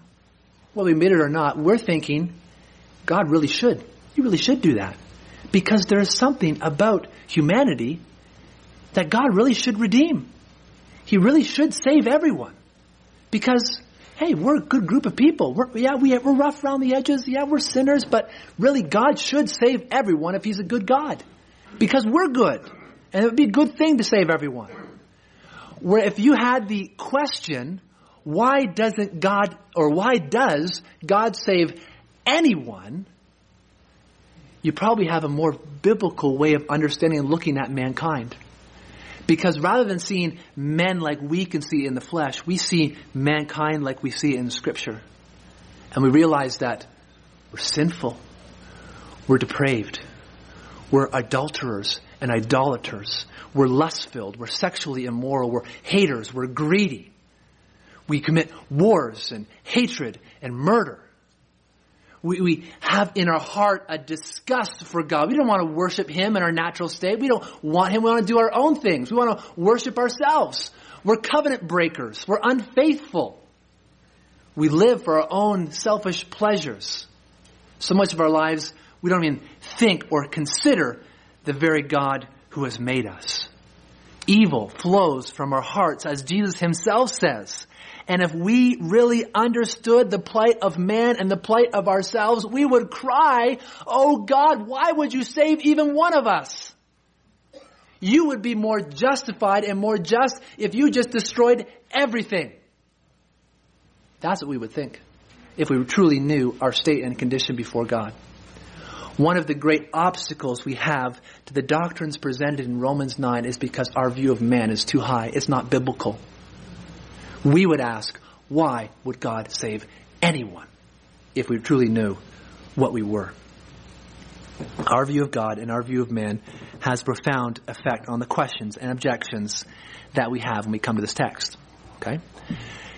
whether we admit it or not, we're thinking, God really should. He really should do that. Because there is something about humanity that God really should redeem. He really should save everyone. Because, hey, we're a good group of people. We're, yeah, we, we're rough around the edges. Yeah, we're sinners. But really, God should save everyone if he's a good God. Because we're good. And it would be a good thing to save everyone. Where if you had the question, why doesn't God, or why does God save anyone? You probably have a more biblical way of understanding and looking at mankind. Because rather than seeing men like we can see in the flesh, we see mankind like we see in Scripture. And we realize that we're sinful. We're depraved. We're adulterers and idolaters. We're lust-filled. We're sexually immoral. We're haters. We're greedy. We commit wars and hatred and murder. We, we have in our heart a disgust for God. We don't want to worship him in our natural state. We don't want him. We want to do our own things. We want to worship ourselves. We're covenant breakers. We're unfaithful. We live for our own selfish pleasures. So much of our lives, we don't even think or consider the very God who has made us. Evil flows from our hearts, as Jesus himself says. And if we really understood the plight of man and the plight of ourselves, we would cry, "Oh God, why would you save even one of us? You would be more justified and more just if you just destroyed everything." That's what we would think if we truly knew our state and condition before God. One of the great obstacles we have to the doctrines presented in Romans nine is because our view of man is too high. It's not biblical. We would ask, why would God save anyone if we truly knew what we were? Our view of God and our view of man has profound effect on the questions and objections that we have when we come to this text. Okay?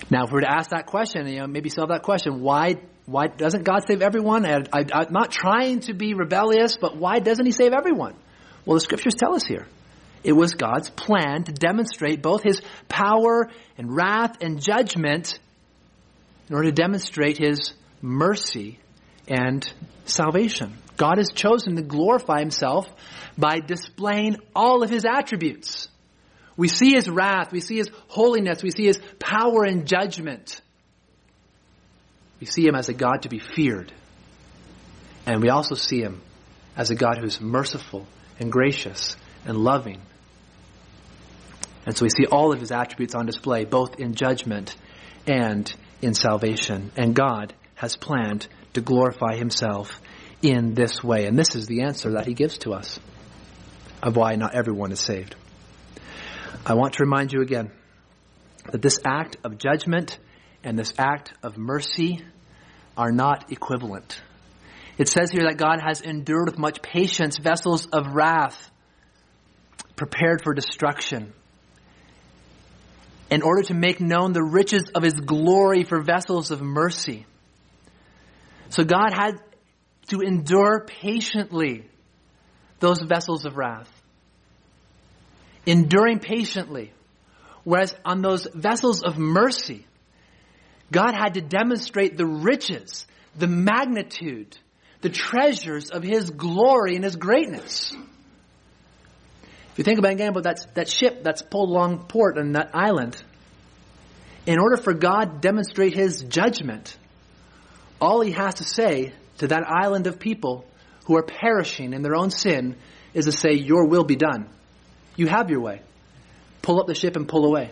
Now, if we were to ask that question, you know, maybe solve that question, why why doesn't God save everyone? I, I, I'm not trying to be rebellious, but why doesn't he save everyone? Well, the Scriptures tell us here. It was God's plan to demonstrate both his power and wrath and judgment in order to demonstrate his mercy and salvation. God has chosen to glorify himself by displaying all of his attributes. We see his wrath, we see his holiness, we see his power and judgment. We see him as a God to be feared. And we also see him as a God who's merciful and gracious and loving. And so we see all of his attributes on display, both in judgment and in salvation. And God has planned to glorify himself in this way. And this is the answer that he gives to us of why not everyone is saved. I want to remind you again that this act of judgment and this act of mercy are not equivalent. It says here that God has endured with much patience vessels of wrath prepared for destruction, in order to make known the riches of his glory for vessels of mercy. So God had to endure patiently those vessels of wrath. Enduring patiently. Whereas on those vessels of mercy, God had to demonstrate the riches, the magnitude, the treasures of his glory and his greatness. If you think about it again, about that, that ship that's pulled along port on that island, in order for God to demonstrate his judgment, all he has to say to that island of people who are perishing in their own sin is to say, "Your will be done. You have your way. Pull up the ship and pull away."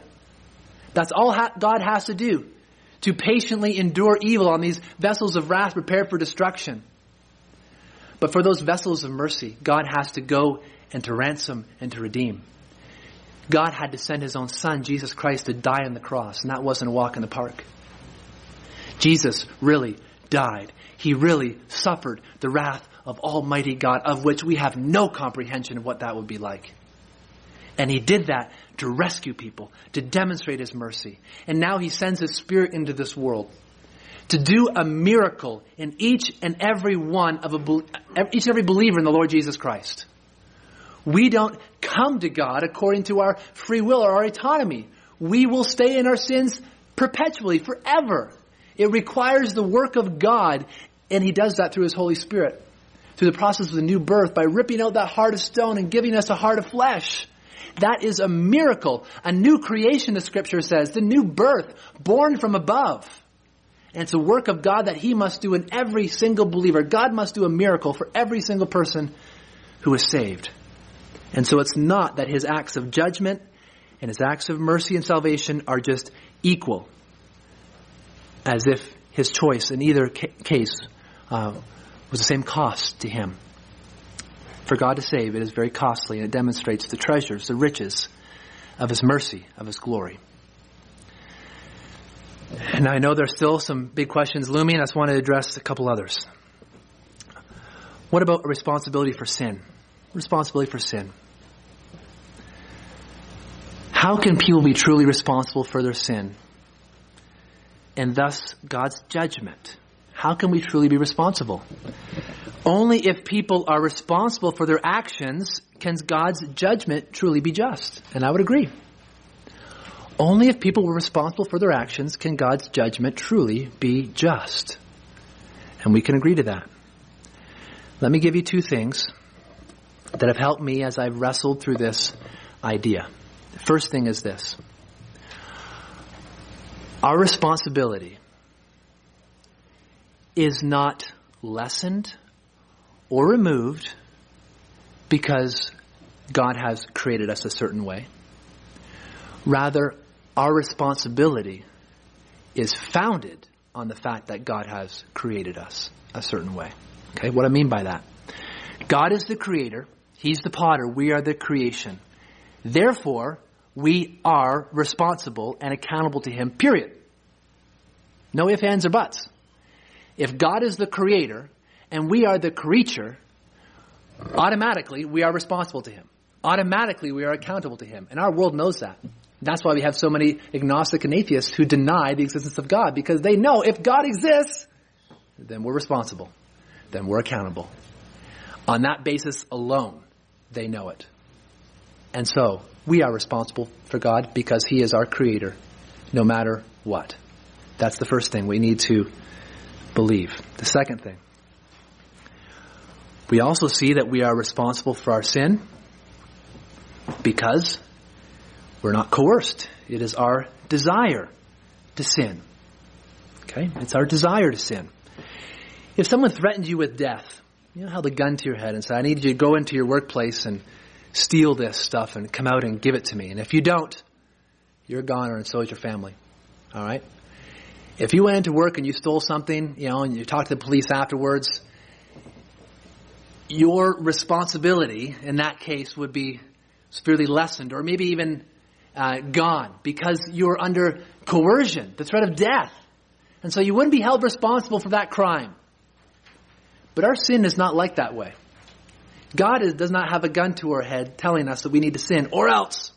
That's all ha- God has to do to patiently endure evil on these vessels of wrath prepared for destruction. But for those vessels of mercy, God has to go and to ransom and to redeem. God had to send his own son, Jesus Christ, to die on the cross. And that wasn't a walk in the park. Jesus really died. He really suffered the wrath of Almighty God, of which we have no comprehension of what that would be like. And he did that to rescue people, to demonstrate his mercy. And now he sends his Spirit into this world to do a miracle in each and every one of a, each and every believer in the Lord Jesus Christ. We don't come to God according to our free will or our autonomy. We will stay in our sins perpetually, forever. It requires the work of God, and he does that through his Holy Spirit, through the process of the new birth, by ripping out that heart of stone and giving us a heart of flesh. That is a miracle, a new creation, the Scripture says, the new birth, born from above. And it's a work of God that he must do in every single believer. God must do a miracle for every single person who is saved. And so it's not that his acts of judgment and his acts of mercy and salvation are just equal, as if his choice in either ca- case uh, was the same cost to him. For God to save, it is very costly, and it demonstrates the treasures, the riches of his mercy, of his glory. And I know there's still some big questions looming. I just want to address a couple others. What about responsibility for sin? Responsibility for sin. How can people be truly responsible for their sin and thus God's judgment? How can we truly be responsible? Only if people are responsible for their actions can God's judgment truly be just. And I would agree. Only if people were responsible for their actions can God's judgment truly be just. And we can agree to that. Let me give you two things that have helped me as I've wrestled through this idea. The first thing is this. Our responsibility is not lessened or removed because God has created us a certain way. Rather, our responsibility is founded on the fact that God has created us a certain way. Okay, what I mean by that. God is the creator. He's the potter. We are the creation. Therefore, we are responsible and accountable to him, period. No ifs, ands, or buts. If God is the creator and we are the creature, automatically we are responsible to him. Automatically we are accountable to him. And our world knows that. That's why we have so many agnostic and atheists who deny the existence of God, because they know if God exists, then we're responsible. Then we're accountable. On that basis alone, they know it. And so we are responsible for God because he is our creator, no matter what. That's the first thing we need to believe. The second thing, we also see that we are responsible for our sin because we're not coerced. It is our desire to sin. Okay? It's our desire to sin. If someone threatened you with death, you know, held a gun to your head and said, I need you to go into your workplace and steal this stuff and come out and give it to me. And if you don't, you're a goner and so is your family. All right? If you went into work and you stole something, you know, and you talked to the police afterwards, your responsibility in that case would be severely lessened or maybe even uh, gone because you're under coercion, the threat of death. And so you wouldn't be held responsible for that crime. But our sin is not like that way. God is, does not have a gun to our head telling us that we need to sin, or else.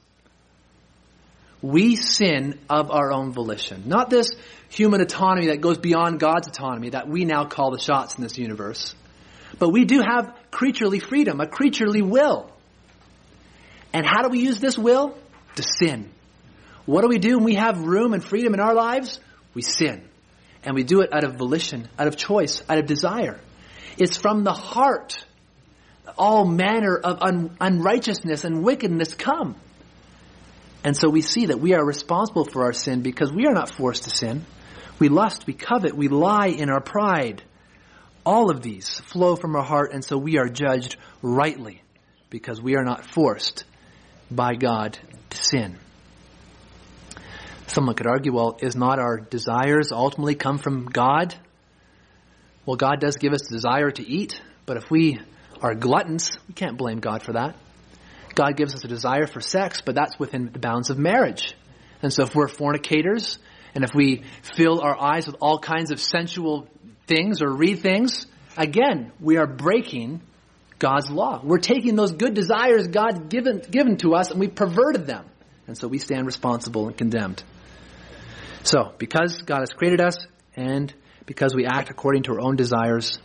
We sin of our own volition. Not this human autonomy that goes beyond God's autonomy that we now call the shots in this universe. But we do have creaturely freedom, a creaturely will. And how do we use this will? To sin. What do we do when we have room and freedom in our lives? We sin. And we do it out of volition, out of choice, out of desire. It's from the heart all manner of un- unrighteousness and wickedness come. And so we see that we are responsible for our sin because we are not forced to sin. We lust, we covet, we lie in our pride. All of these flow from our heart, and so we are judged rightly because we are not forced by God to sin. Someone could argue, well, is not our desires ultimately come from God? Well, God does give us the desire to eat, but if we are gluttons, we can't blame God for that. God gives us a desire for sex, but that's within the bounds of marriage. And so if we're fornicators, and if we fill our eyes with all kinds of sensual things or read things, again, we are breaking God's law. We're taking those good desires God given given to us, and we've perverted them. And so we stand responsible and condemned. So, because God has created us, and because we act according to our own desires,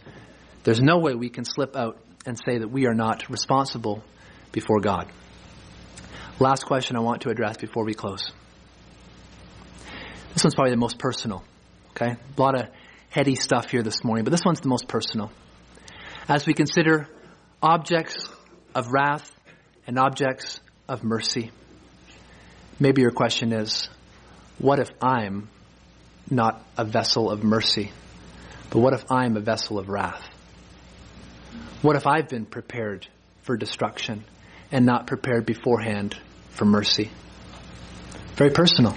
there's no way we can slip out and say that we are not responsible before God. Last question I want to address before we close. This one's probably the most personal. Okay, a lot of heady stuff here this morning, but this one's the most personal. As we consider objects of wrath and objects of mercy, maybe your question is, what if I'm not a vessel of mercy, but what if I'm a vessel of wrath? What if I've been prepared for destruction and not prepared beforehand for mercy? Very personal.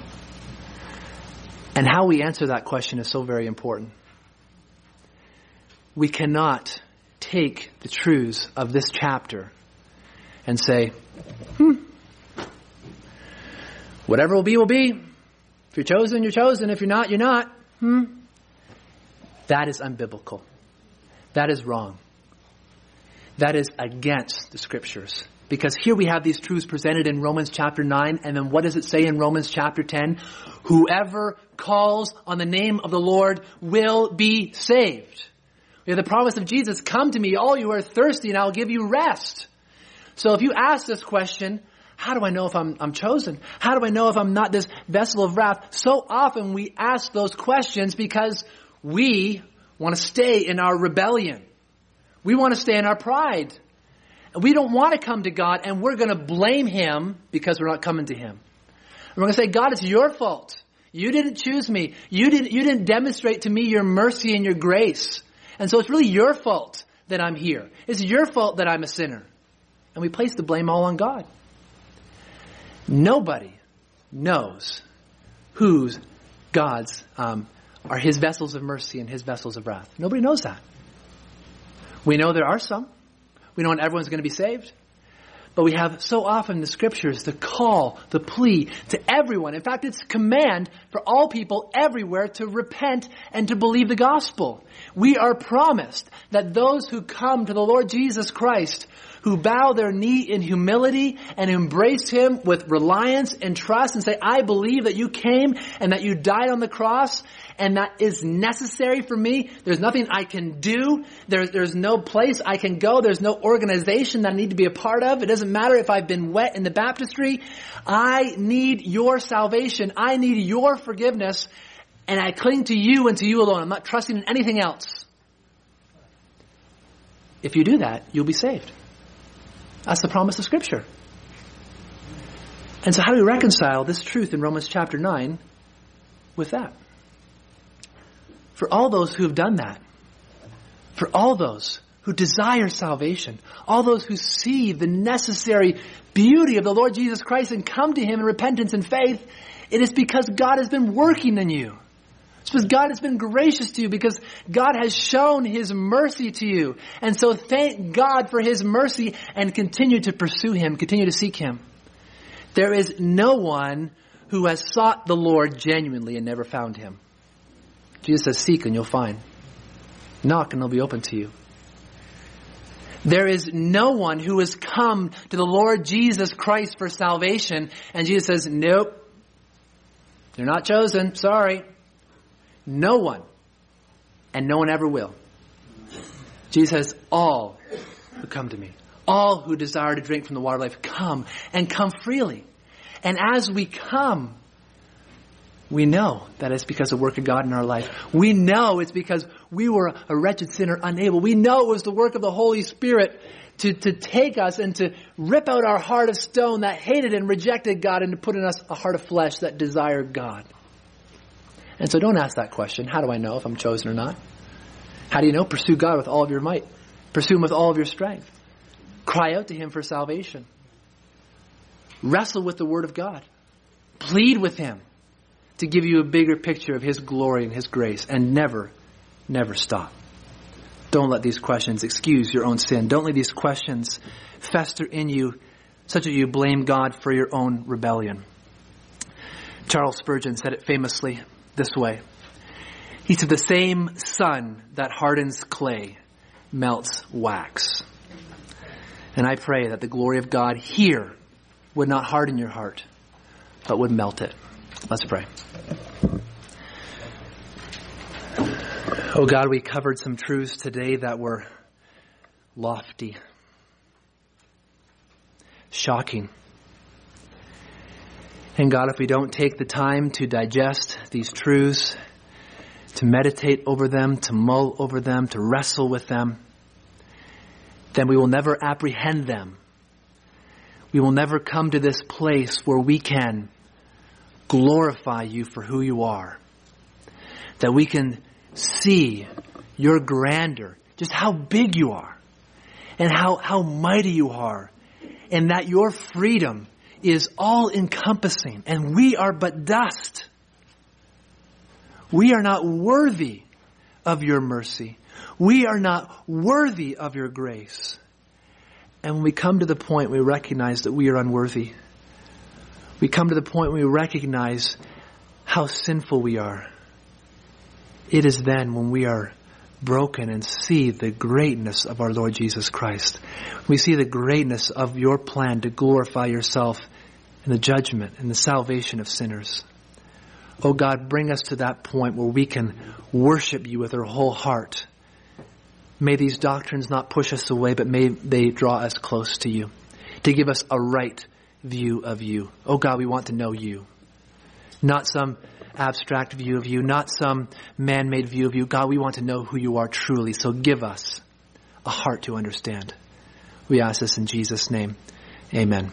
And how we answer that question is so very important. We cannot take the truths of this chapter and say, hmm, whatever will be, will be. If you're chosen, you're chosen. If you're not, you're not. Hmm. That is unbiblical. That is wrong. That is against the scriptures. Because here we have these truths presented in Romans chapter nine. And then what does it say in Romans chapter ten? Whoever calls on the name of the Lord will be saved. We have the promise of Jesus, come to me, all you who are thirsty, and I'll give you rest. So if you ask this question, how do I know if I'm, I'm chosen? How do I know if I'm not this vessel of wrath? So often we ask those questions because we want to stay in our rebellion. We want to stay in our pride. We don't want to come to God, and we're going to blame him because we're not coming to him. And we're going to say, God, it's your fault. You didn't choose me. You didn't, you didn't demonstrate to me your mercy and your grace. And so it's really your fault that I'm here. It's your fault that I'm a sinner. And we place the blame all on God. Nobody knows whose God's um, are his vessels of mercy and his vessels of wrath. Nobody knows that. We know there are some. We know not everyone's going to be saved. But we have so often the scriptures, the call, the plea to everyone. In fact, it's a command for all people everywhere to repent and to believe the gospel. We are promised that those who come to the Lord Jesus Christ, who bow their knee in humility and embrace him with reliance and trust and say, I believe that you came and that you died on the cross and that is necessary for me. There's nothing I can do. There, there's no place I can go. There's no organization that I need to be a part of. It doesn't matter if I've been wet in the baptistry. I need your salvation. I need your forgiveness. And I cling to you and to you alone. I'm not trusting in anything else. If you do that, you'll be saved. That's the promise of Scripture. And so how do we reconcile this truth in Romans chapter nine with that? For all those who have done that, for all those who desire salvation, all those who see the necessary beauty of the Lord Jesus Christ and come to him in repentance and faith, it is because God has been working in you. It's because God has been gracious to you, because God has shown his mercy to you. And so thank God for his mercy and continue to pursue him, continue to seek him. There is no one who has sought the Lord genuinely and never found him. Jesus says, seek and you'll find. Knock and they'll be open to you. There is no one who has come to the Lord Jesus Christ for salvation. And Jesus says, nope, you're not chosen. Sorry. No one, and no one ever will. Jesus says, all who come to me, all who desire to drink from the water of life, come and come freely. And as we come, we know that it's because of the work of God in our life. We know it's because we were a wretched sinner, unable. We know it was the work of the Holy Spirit to, to take us and to rip out our heart of stone that hated and rejected God and to put in us a heart of flesh that desired God. And so don't ask that question, how do I know if I'm chosen or not? How do you know? Pursue God with all of your might. Pursue him with all of your strength. Cry out to him for salvation. Wrestle with the word of God. Plead with him to give you a bigger picture of his glory and his grace. And never, never stop. Don't let these questions excuse your own sin. Don't let these questions fester in you such that you blame God for your own rebellion. Charles Spurgeon said it famously this way. He said, the same sun that hardens clay melts wax. And I pray that the glory of God here would not harden your heart, but would melt it. Let's pray. Oh God, we covered some truths today that were lofty, shocking. And God, if we don't take the time to digest these truths, to meditate over them, to mull over them, to wrestle with them, then we will never apprehend them. We will never come to this place where we can glorify you for who you are. That we can see your grandeur, just how big you are, and how, how mighty you are, and that your freedom is all-encompassing, and we are but dust. We are not worthy of your mercy. We are not worthy of your grace. And when we come to the point, we recognize that we are unworthy. We come to the point when we recognize how sinful we are. It is then when we are broken and see the greatness of our Lord Jesus Christ. We see the greatness of your plan to glorify yourself in the judgment and the salvation of sinners. Oh God, bring us to that point where we can worship you with our whole heart. May these doctrines not push us away, but may they draw us close to you, to give us a right view of you. Oh God, we want to know you. Not some abstract view of you, not some man-made view of you. God, we want to know who you are truly, so give us a heart to understand. We ask this in Jesus' name. Amen.